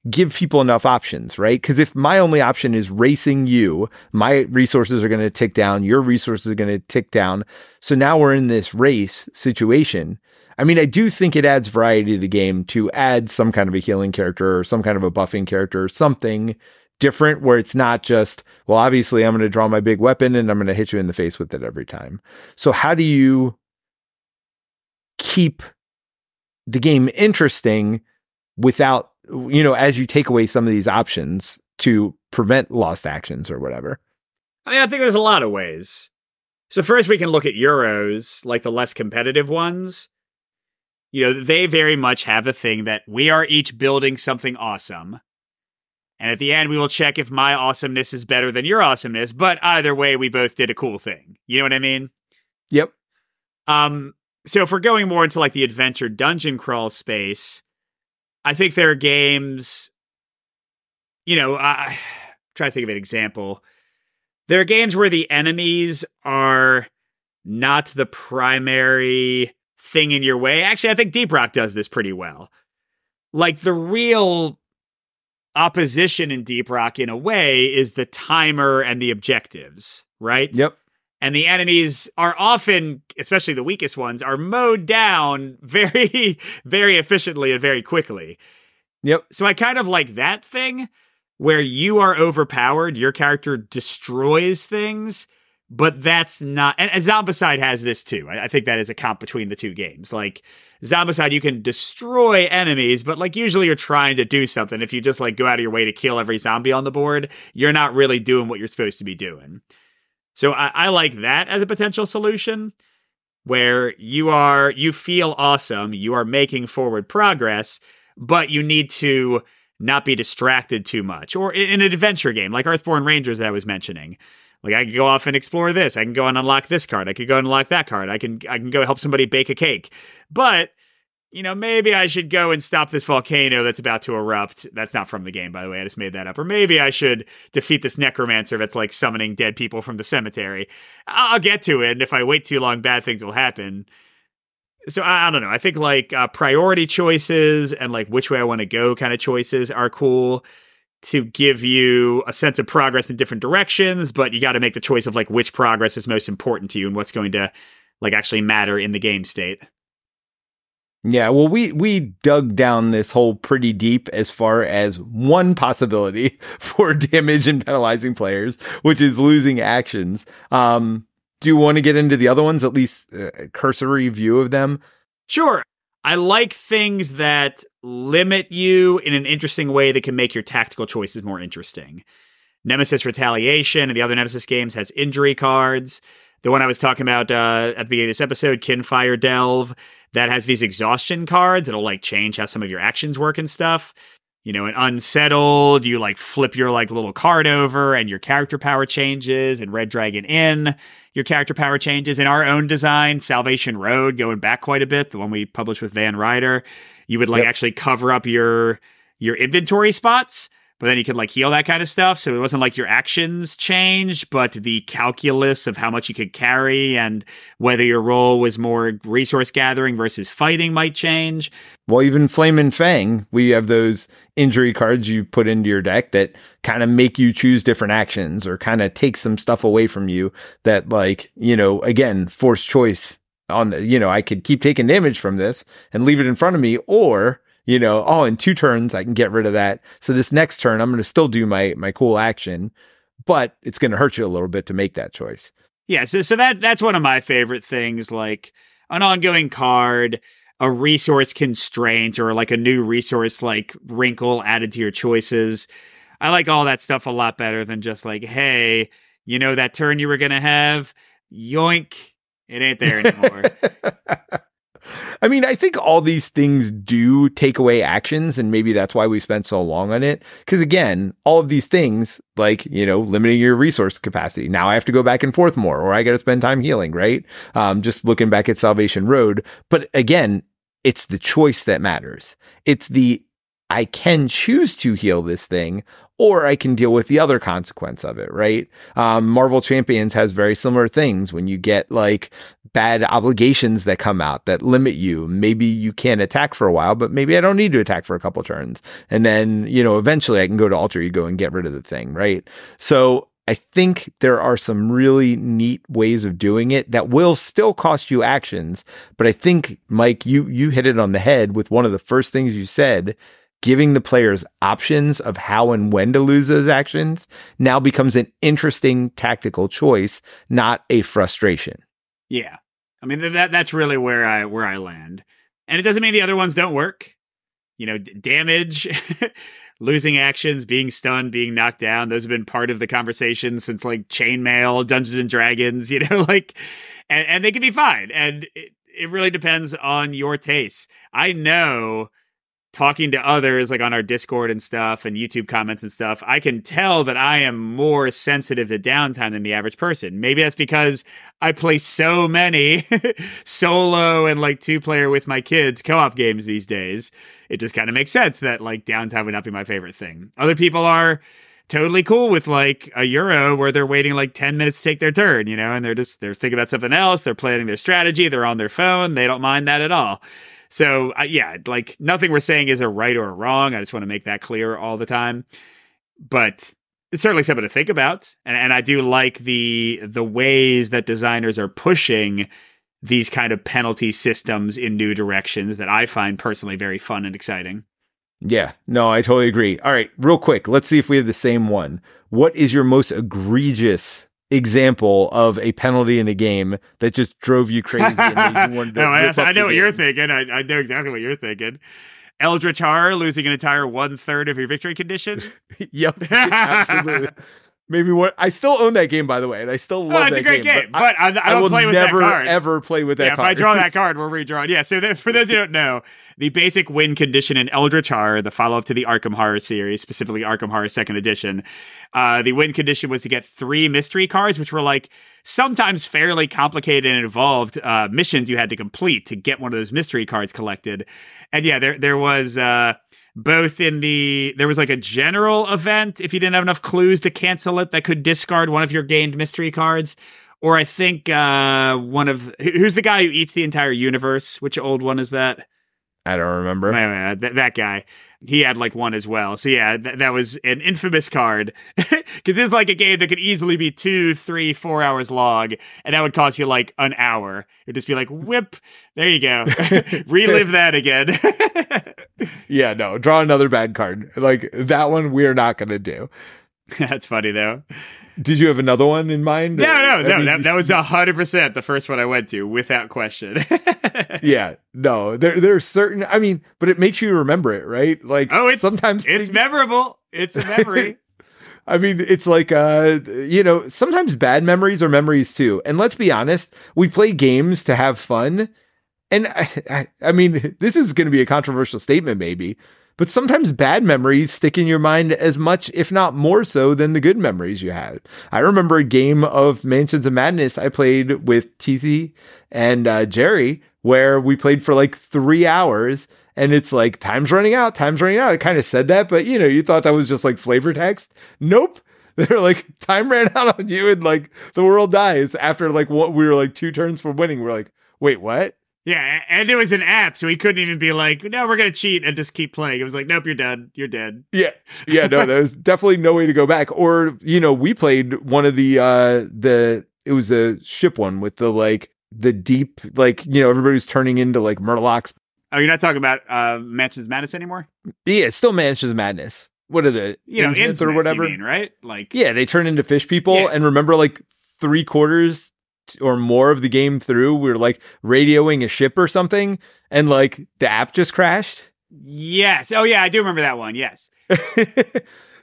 give people enough options, right? Because if my only option is racing you, my resources are going to tick down, your resources are going to tick down. So now we're in this race situation. I mean, I do think it adds variety to the game to add some kind of a healing character or some kind of a buffing character or something different where it's not just, well, obviously I'm going to draw my big weapon and I'm going to hit you in the face with it every time. So how do you keep the game interesting without, you know, as you take away some of these options to prevent lost actions or whatever? I mean, I think there's a lot of ways. So first we can look at Euros, like the less competitive ones. You know, they very much have the thing that we are each building something awesome. And at the end, we will check if my awesomeness is better than your awesomeness. But either way, we both did a cool thing. You know what I mean? Yep. So if we're going more into like the adventure dungeon crawl space, I think there are games, you know, I'm trying to think of an example. There are games where the enemies are not the primary thing in your way. Actually, I think Deep Rock does this pretty well. Like the real opposition in Deep Rock in a way is the timer and the objectives, right? Yep. And the enemies are often, especially the weakest ones, are mowed down very, very efficiently and very quickly. Yep. So I kind of like that thing where you are overpowered, your character destroys things, but that's not... And Zombicide has this too. I think that is a comp between the two games. Like, Zombicide, you can destroy enemies, but like usually you're trying to do something. If you just like go out of your way to kill every zombie on the board, you're not really doing what you're supposed to be doing. So I like that as a potential solution where you feel awesome, you are making forward progress, but you need to not be distracted too much. Or in an adventure game, like Earthborne Rangers that I was mentioning. Like I can go off and explore this. I can go and unlock this card. I could go and unlock that card. I can go help somebody bake a cake. But, you know, maybe I should go and stop this volcano that's about to erupt. That's not from the game, by the way. I just made that up. Or maybe I should defeat this necromancer that's like summoning dead people from the cemetery. I'll get to it. And if I wait too long, bad things will happen. So I don't know. I think like priority choices and like which way I want to go kind of choices are cool to give you a sense of progress in different directions. But you got to make the choice of like which progress is most important to you and what's going to like actually matter in the game state. Yeah, well, we dug down this hole pretty deep as far as one possibility for damage and penalizing players, which is losing actions. Do you want to get into the other ones, at least a cursory view of them? Sure. I like things that limit you in an interesting way that can make your tactical choices more interesting. Nemesis Retaliation and the other Nemesis games has injury cards. The one I was talking about at the beginning of this episode, Kinfire Delve, that has these exhaustion cards that'll like change how some of your actions work and stuff. You know, and Unsettled, you like flip your like little card over and your character power changes. And Red Dragon Inn, your character power changes. In our own design, Salvation Road, going back quite a bit, the one we published with Van Ryder, you would like actually cover up your inventory spots. But then you could like heal that kind of stuff. So it wasn't like your actions changed, but the calculus of how much you could carry and whether your role was more resource gathering versus fighting might change. Well, even Flame and Fang, we have those injury cards you put into your deck that kind of make you choose different actions or kind of take some stuff away from you that like, you know, again, force choice on the, you know, I could keep taking damage from this and leave it in front of me, or you know, oh, in 2 turns, I can get rid of that. So this next turn, I'm going to still do my cool action, but it's going to hurt you a little bit to make that choice. Yeah, so that's one of my favorite things, like an ongoing card, a resource constraint, or like a new resource like wrinkle added to your choices. I like all that stuff a lot better than just like, hey, you know that turn you were going to have? Yoink, it ain't there anymore. I mean, I think all these things do take away actions, and maybe that's why we spent so long on it. Because again, all of these things, like, you know, limiting your resource capacity. Now I have to go back and forth more, or I got to spend time healing, right? Just looking back at Salvation Road. But again, it's the choice that matters. It's the I can choose to heal this thing, or I can deal with the other consequence of it, right? Marvel Champions has very similar things. When you get like bad obligations that come out that limit you, maybe you can't attack for a while, but maybe I don't need to attack for a couple turns. And then, you know, eventually I can go to Alter Ego and get rid of the thing, right? So I think there are some really neat ways of doing it that will still cost you actions. But I think, Mike, you hit it on the head with one of the first things you said. Giving the players options of how and when to lose those actions now becomes an interesting tactical choice, not a frustration. Yeah. I mean, that's really where I land. And it doesn't mean the other ones don't work. You know, damage, losing actions, being stunned, being knocked down. Those have been part of the conversation since like Chainmail, Dungeons and Dragons, you know, like, and they can be fine. And it really depends on your tastes. I know, talking to others like on our Discord and stuff and YouTube comments and stuff, I can tell that I am more sensitive to downtime than the average person. Maybe that's because I play so many solo and like 2-player with my kids co-op games these days. It just kind of makes sense that like downtime would not be my favorite thing. Other people are totally cool with like a Euro where they're waiting like 10 minutes to take their turn, you know, and they're thinking about something else. They're planning their strategy. They're on their phone. They don't mind that at all. So, yeah, like nothing we're saying is a right or a wrong. I just want to make that clear all the time. But it's certainly something to think about. And I do like the ways that designers are pushing these kind of penalty systems in new directions that I find personally very fun and exciting. Yeah, no, I totally agree. All right, real quick, let's see if we have the same one. What is your most egregious example of a penalty in a game that just drove you crazy and made you want to I know what you're thinking. I know exactly what you're thinking. Eldritch Horror, losing an entire 1/3 of your victory condition. Yep, absolutely. Maybe what I still own that game, by the way, and I still love that game. It's a great game, but I don't play with that card. I will never, ever play with that card. Yeah, if I draw that card, we'll redraw it. Yeah, so for those who don't know, the basic win condition in Eldritch Horror, the follow-up to the Arkham Horror series, specifically Arkham Horror 2nd Edition, the win condition was to get 3 mystery cards, which were like sometimes fairly complicated and involved missions you had to complete to get one of those mystery cards collected. And yeah, there was... both in there was like a general event, if you didn't have enough clues to cancel it, that could discard one of your gained mystery cards. Or I think who's the guy who eats the entire universe? Which old one is that? I don't remember. That guy. He had like one as well. So yeah, that was an infamous card. Because this is like a game that could easily be 2, 3, 4 hours long. And that would cost you like an hour. It would just be like, whip. There you go. Relive that again. Yeah, no. Draw another bad card. Like that one we're not going to do. That's funny though. Did you have another one in mind? No. I mean, that was 100% the first one I went to, without question. Yeah, no, there's certain. I mean, but it makes you remember it, right? Like, sometimes it's memorable. It's a memory. I mean, it's like, you know, sometimes bad memories are memories too. And let's be honest, we play games to have fun. And I mean, this is going to be a controversial statement, maybe. But sometimes bad memories stick in your mind as much, if not more so, than the good memories you had. I remember a game of Mansions of Madness I played with TC and Jerry, where we played for like 3 hours, and it's like, time's running out. It kind of said that, but you know, you thought that was just like flavor text. Nope. They're like, time ran out on you, and like the world dies after like what we were like 2 turns from winning. We're like, wait, what? Yeah, and it was an app, so he couldn't even be like, no, we're going to cheat and just keep playing. It was like, nope, you're done. You're dead. Yeah, no, there's definitely no way to go back. Or, you know, we played one of the it was a ship one with the, like, the deep, like, you know, everybody was turning into, like, Murlocs. Oh, you're not talking about Mansions of Madness anymore? Yeah, it's still Mansions of Madness. What are the, you know, incidents or whatever? You mean, right? Like, yeah, they turn into fish people, yeah. And remember, like, 3/4... or more of the game through, we were like radioing a ship or something, and like the app just crashed. Yes. Oh yeah, I do remember that one. Yes.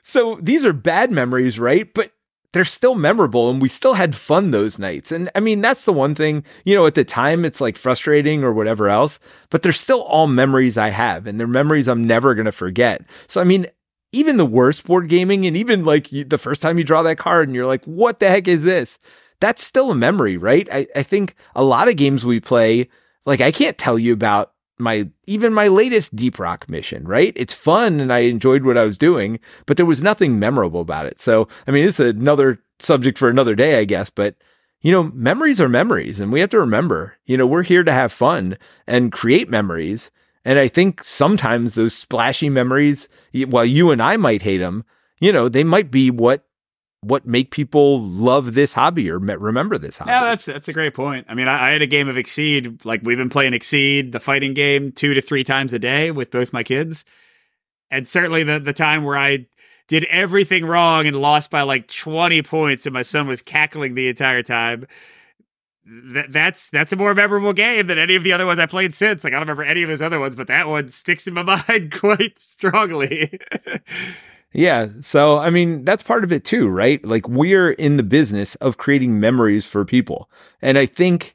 So these are bad memories, right? But they're still memorable, and we still had fun those nights. And I mean, that's the one thing, you know, at the time it's like frustrating or whatever else, but they're still all memories I have, and they're memories I'm never going to forget. So I mean, even the worst board gaming, and even like the first time you draw that card and you're like, what the heck is this? That's still a memory, right? I think a lot of games we play, like I can't tell you about my latest Deep Rock mission, right? It's fun and I enjoyed what I was doing, but there was nothing memorable about it. So, I mean, this is another subject for another day, I guess, but you know, memories are memories and we have to remember, you know, we're here to have fun and create memories. And I think sometimes those splashy memories, while you and I might hate them, you know, they might be what make people love this hobby or remember this hobby. Yeah, that's a great point. I mean, I had a game of Exceed, like we've been playing Exceed, the fighting game, 2 to 3 times a day with both my kids. And certainly the time where I did everything wrong and lost by like 20 points and my son was cackling the entire time. That's a more memorable game than any of the other ones I played since. Like I don't remember any of those other ones, but that one sticks in my mind quite strongly. Yeah. So, I mean, that's part of it too, right? Like we're in the business of creating memories for people. And I think,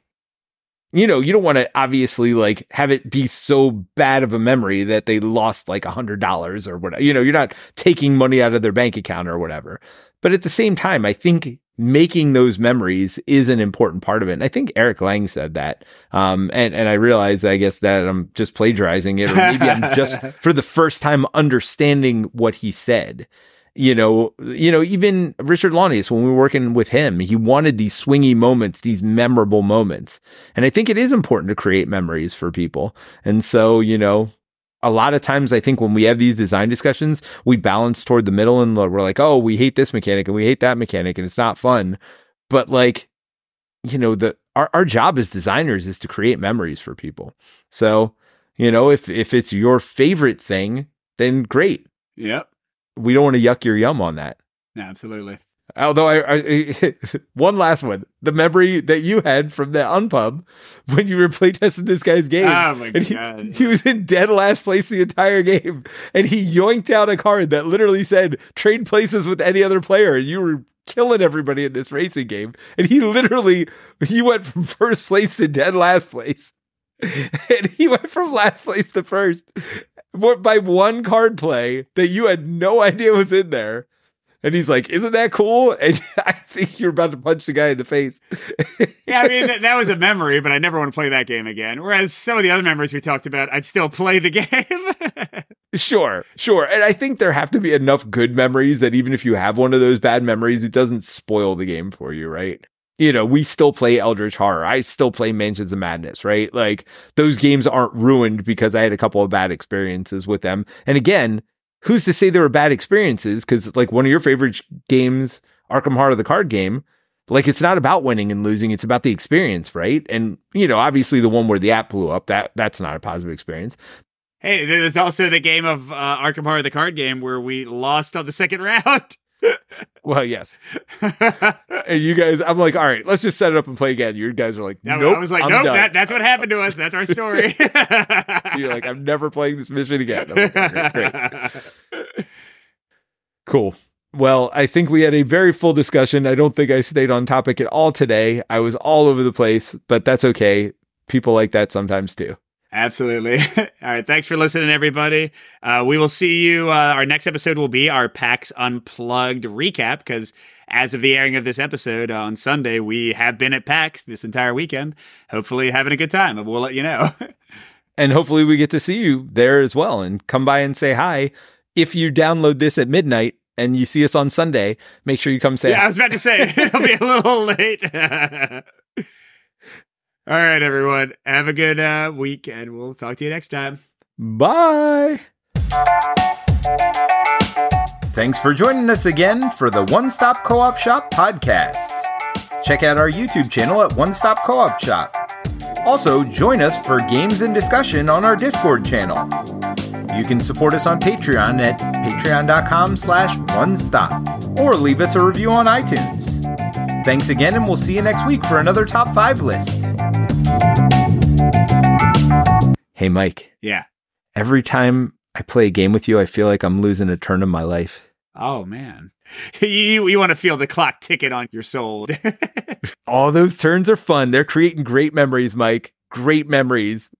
you know, you don't want to obviously like have it be so bad of a memory that they lost like $100 or whatever, you know, you're not taking money out of their bank account or whatever. But at the same time, I think making those memories is an important part of it. And I think Eric Lang said that. And I realized, I guess, that I'm just plagiarizing it, or maybe I'm just for the first time understanding what he said. You know, even Richard Launius, when we were working with him, he wanted these swingy moments, these memorable moments. And I think it is important to create memories for people. And so, you know, a lot of times I think when we have these design discussions, we balance toward the middle and we're like, oh, we hate this mechanic and we hate that mechanic and it's not fun. But like, you know, our job as designers is to create memories for people. So, you know, if it's your favorite thing, then great. Yep. We don't want to yuck your yum on that. No, absolutely. Although I one last one, the memory that you had from the Unpub when you were playtesting this guy's game. Oh my God. He was in dead last place the entire game and he yoinked out a card that literally said trade places with any other player. And you were killing everybody in this racing game. And he went from first place to dead last place. And he went from last place to first by one card play that you had no idea was in there. And he's like, isn't that cool? And I think you're about to punch the guy in the face. Yeah, I mean, that was a memory, but I never want to play that game again. Whereas some of the other memories we talked about, I'd still play the game. Sure. And I think there have to be enough good memories that even if you have one of those bad memories, it doesn't spoil the game for you, right? You know, we still play Eldritch Horror. I still play Mansions of Madness, right? Like, those games aren't ruined because I had a couple of bad experiences with them. And again, who's to say there were bad experiences? Because like one of your favorite games, Arkham Horror, the card game, like it's not about winning and losing. It's about the experience, right? And, you know, obviously the one where the app blew up, that's not a positive experience. Hey, there's also the game of Arkham Horror, the card game, where we lost on the second round. Well, yes. And you guys, I'm like, all right, let's just set it up and play again. You guys are like, nope. I was like, nope, that's what happened to us. That's our story. You're like, I'm never playing this mission again. Like, okay, great. Cool. Well, I think we had a very full discussion. I don't think I stayed on topic at all today. I was all over the place, but that's okay. People like that sometimes too. Absolutely. All right. Thanks for listening, everybody. We will see you. Our next episode will be our PAX Unplugged recap, because as of the airing of this episode on Sunday, we have been at PAX this entire weekend, hopefully having a good time, and we'll let you know. And hopefully we get to see you there as well, and come by and say hi. If you download this at midnight and you see us on Sunday, make sure you come say hi. Yeah, I was about to say, it'll be a little late. All right, everyone. Have a good week, and we'll talk to you next time. Bye. Thanks for joining us again for the One Stop Co-op Shop podcast. Check out our YouTube channel at One Stop Co-op Shop. Also, join us for games and discussion on our Discord channel. You can support us on Patreon at patreon.com/onestop, or leave us a review on iTunes. Thanks again, and we'll see you next week for another Top 5 list. Hey, Mike. Yeah. Every time I play a game with you, I feel like I'm losing a turn of my life. Oh, man. You want to feel the clock ticking on your soul. All those turns are fun. They're creating great memories, Mike. Great memories.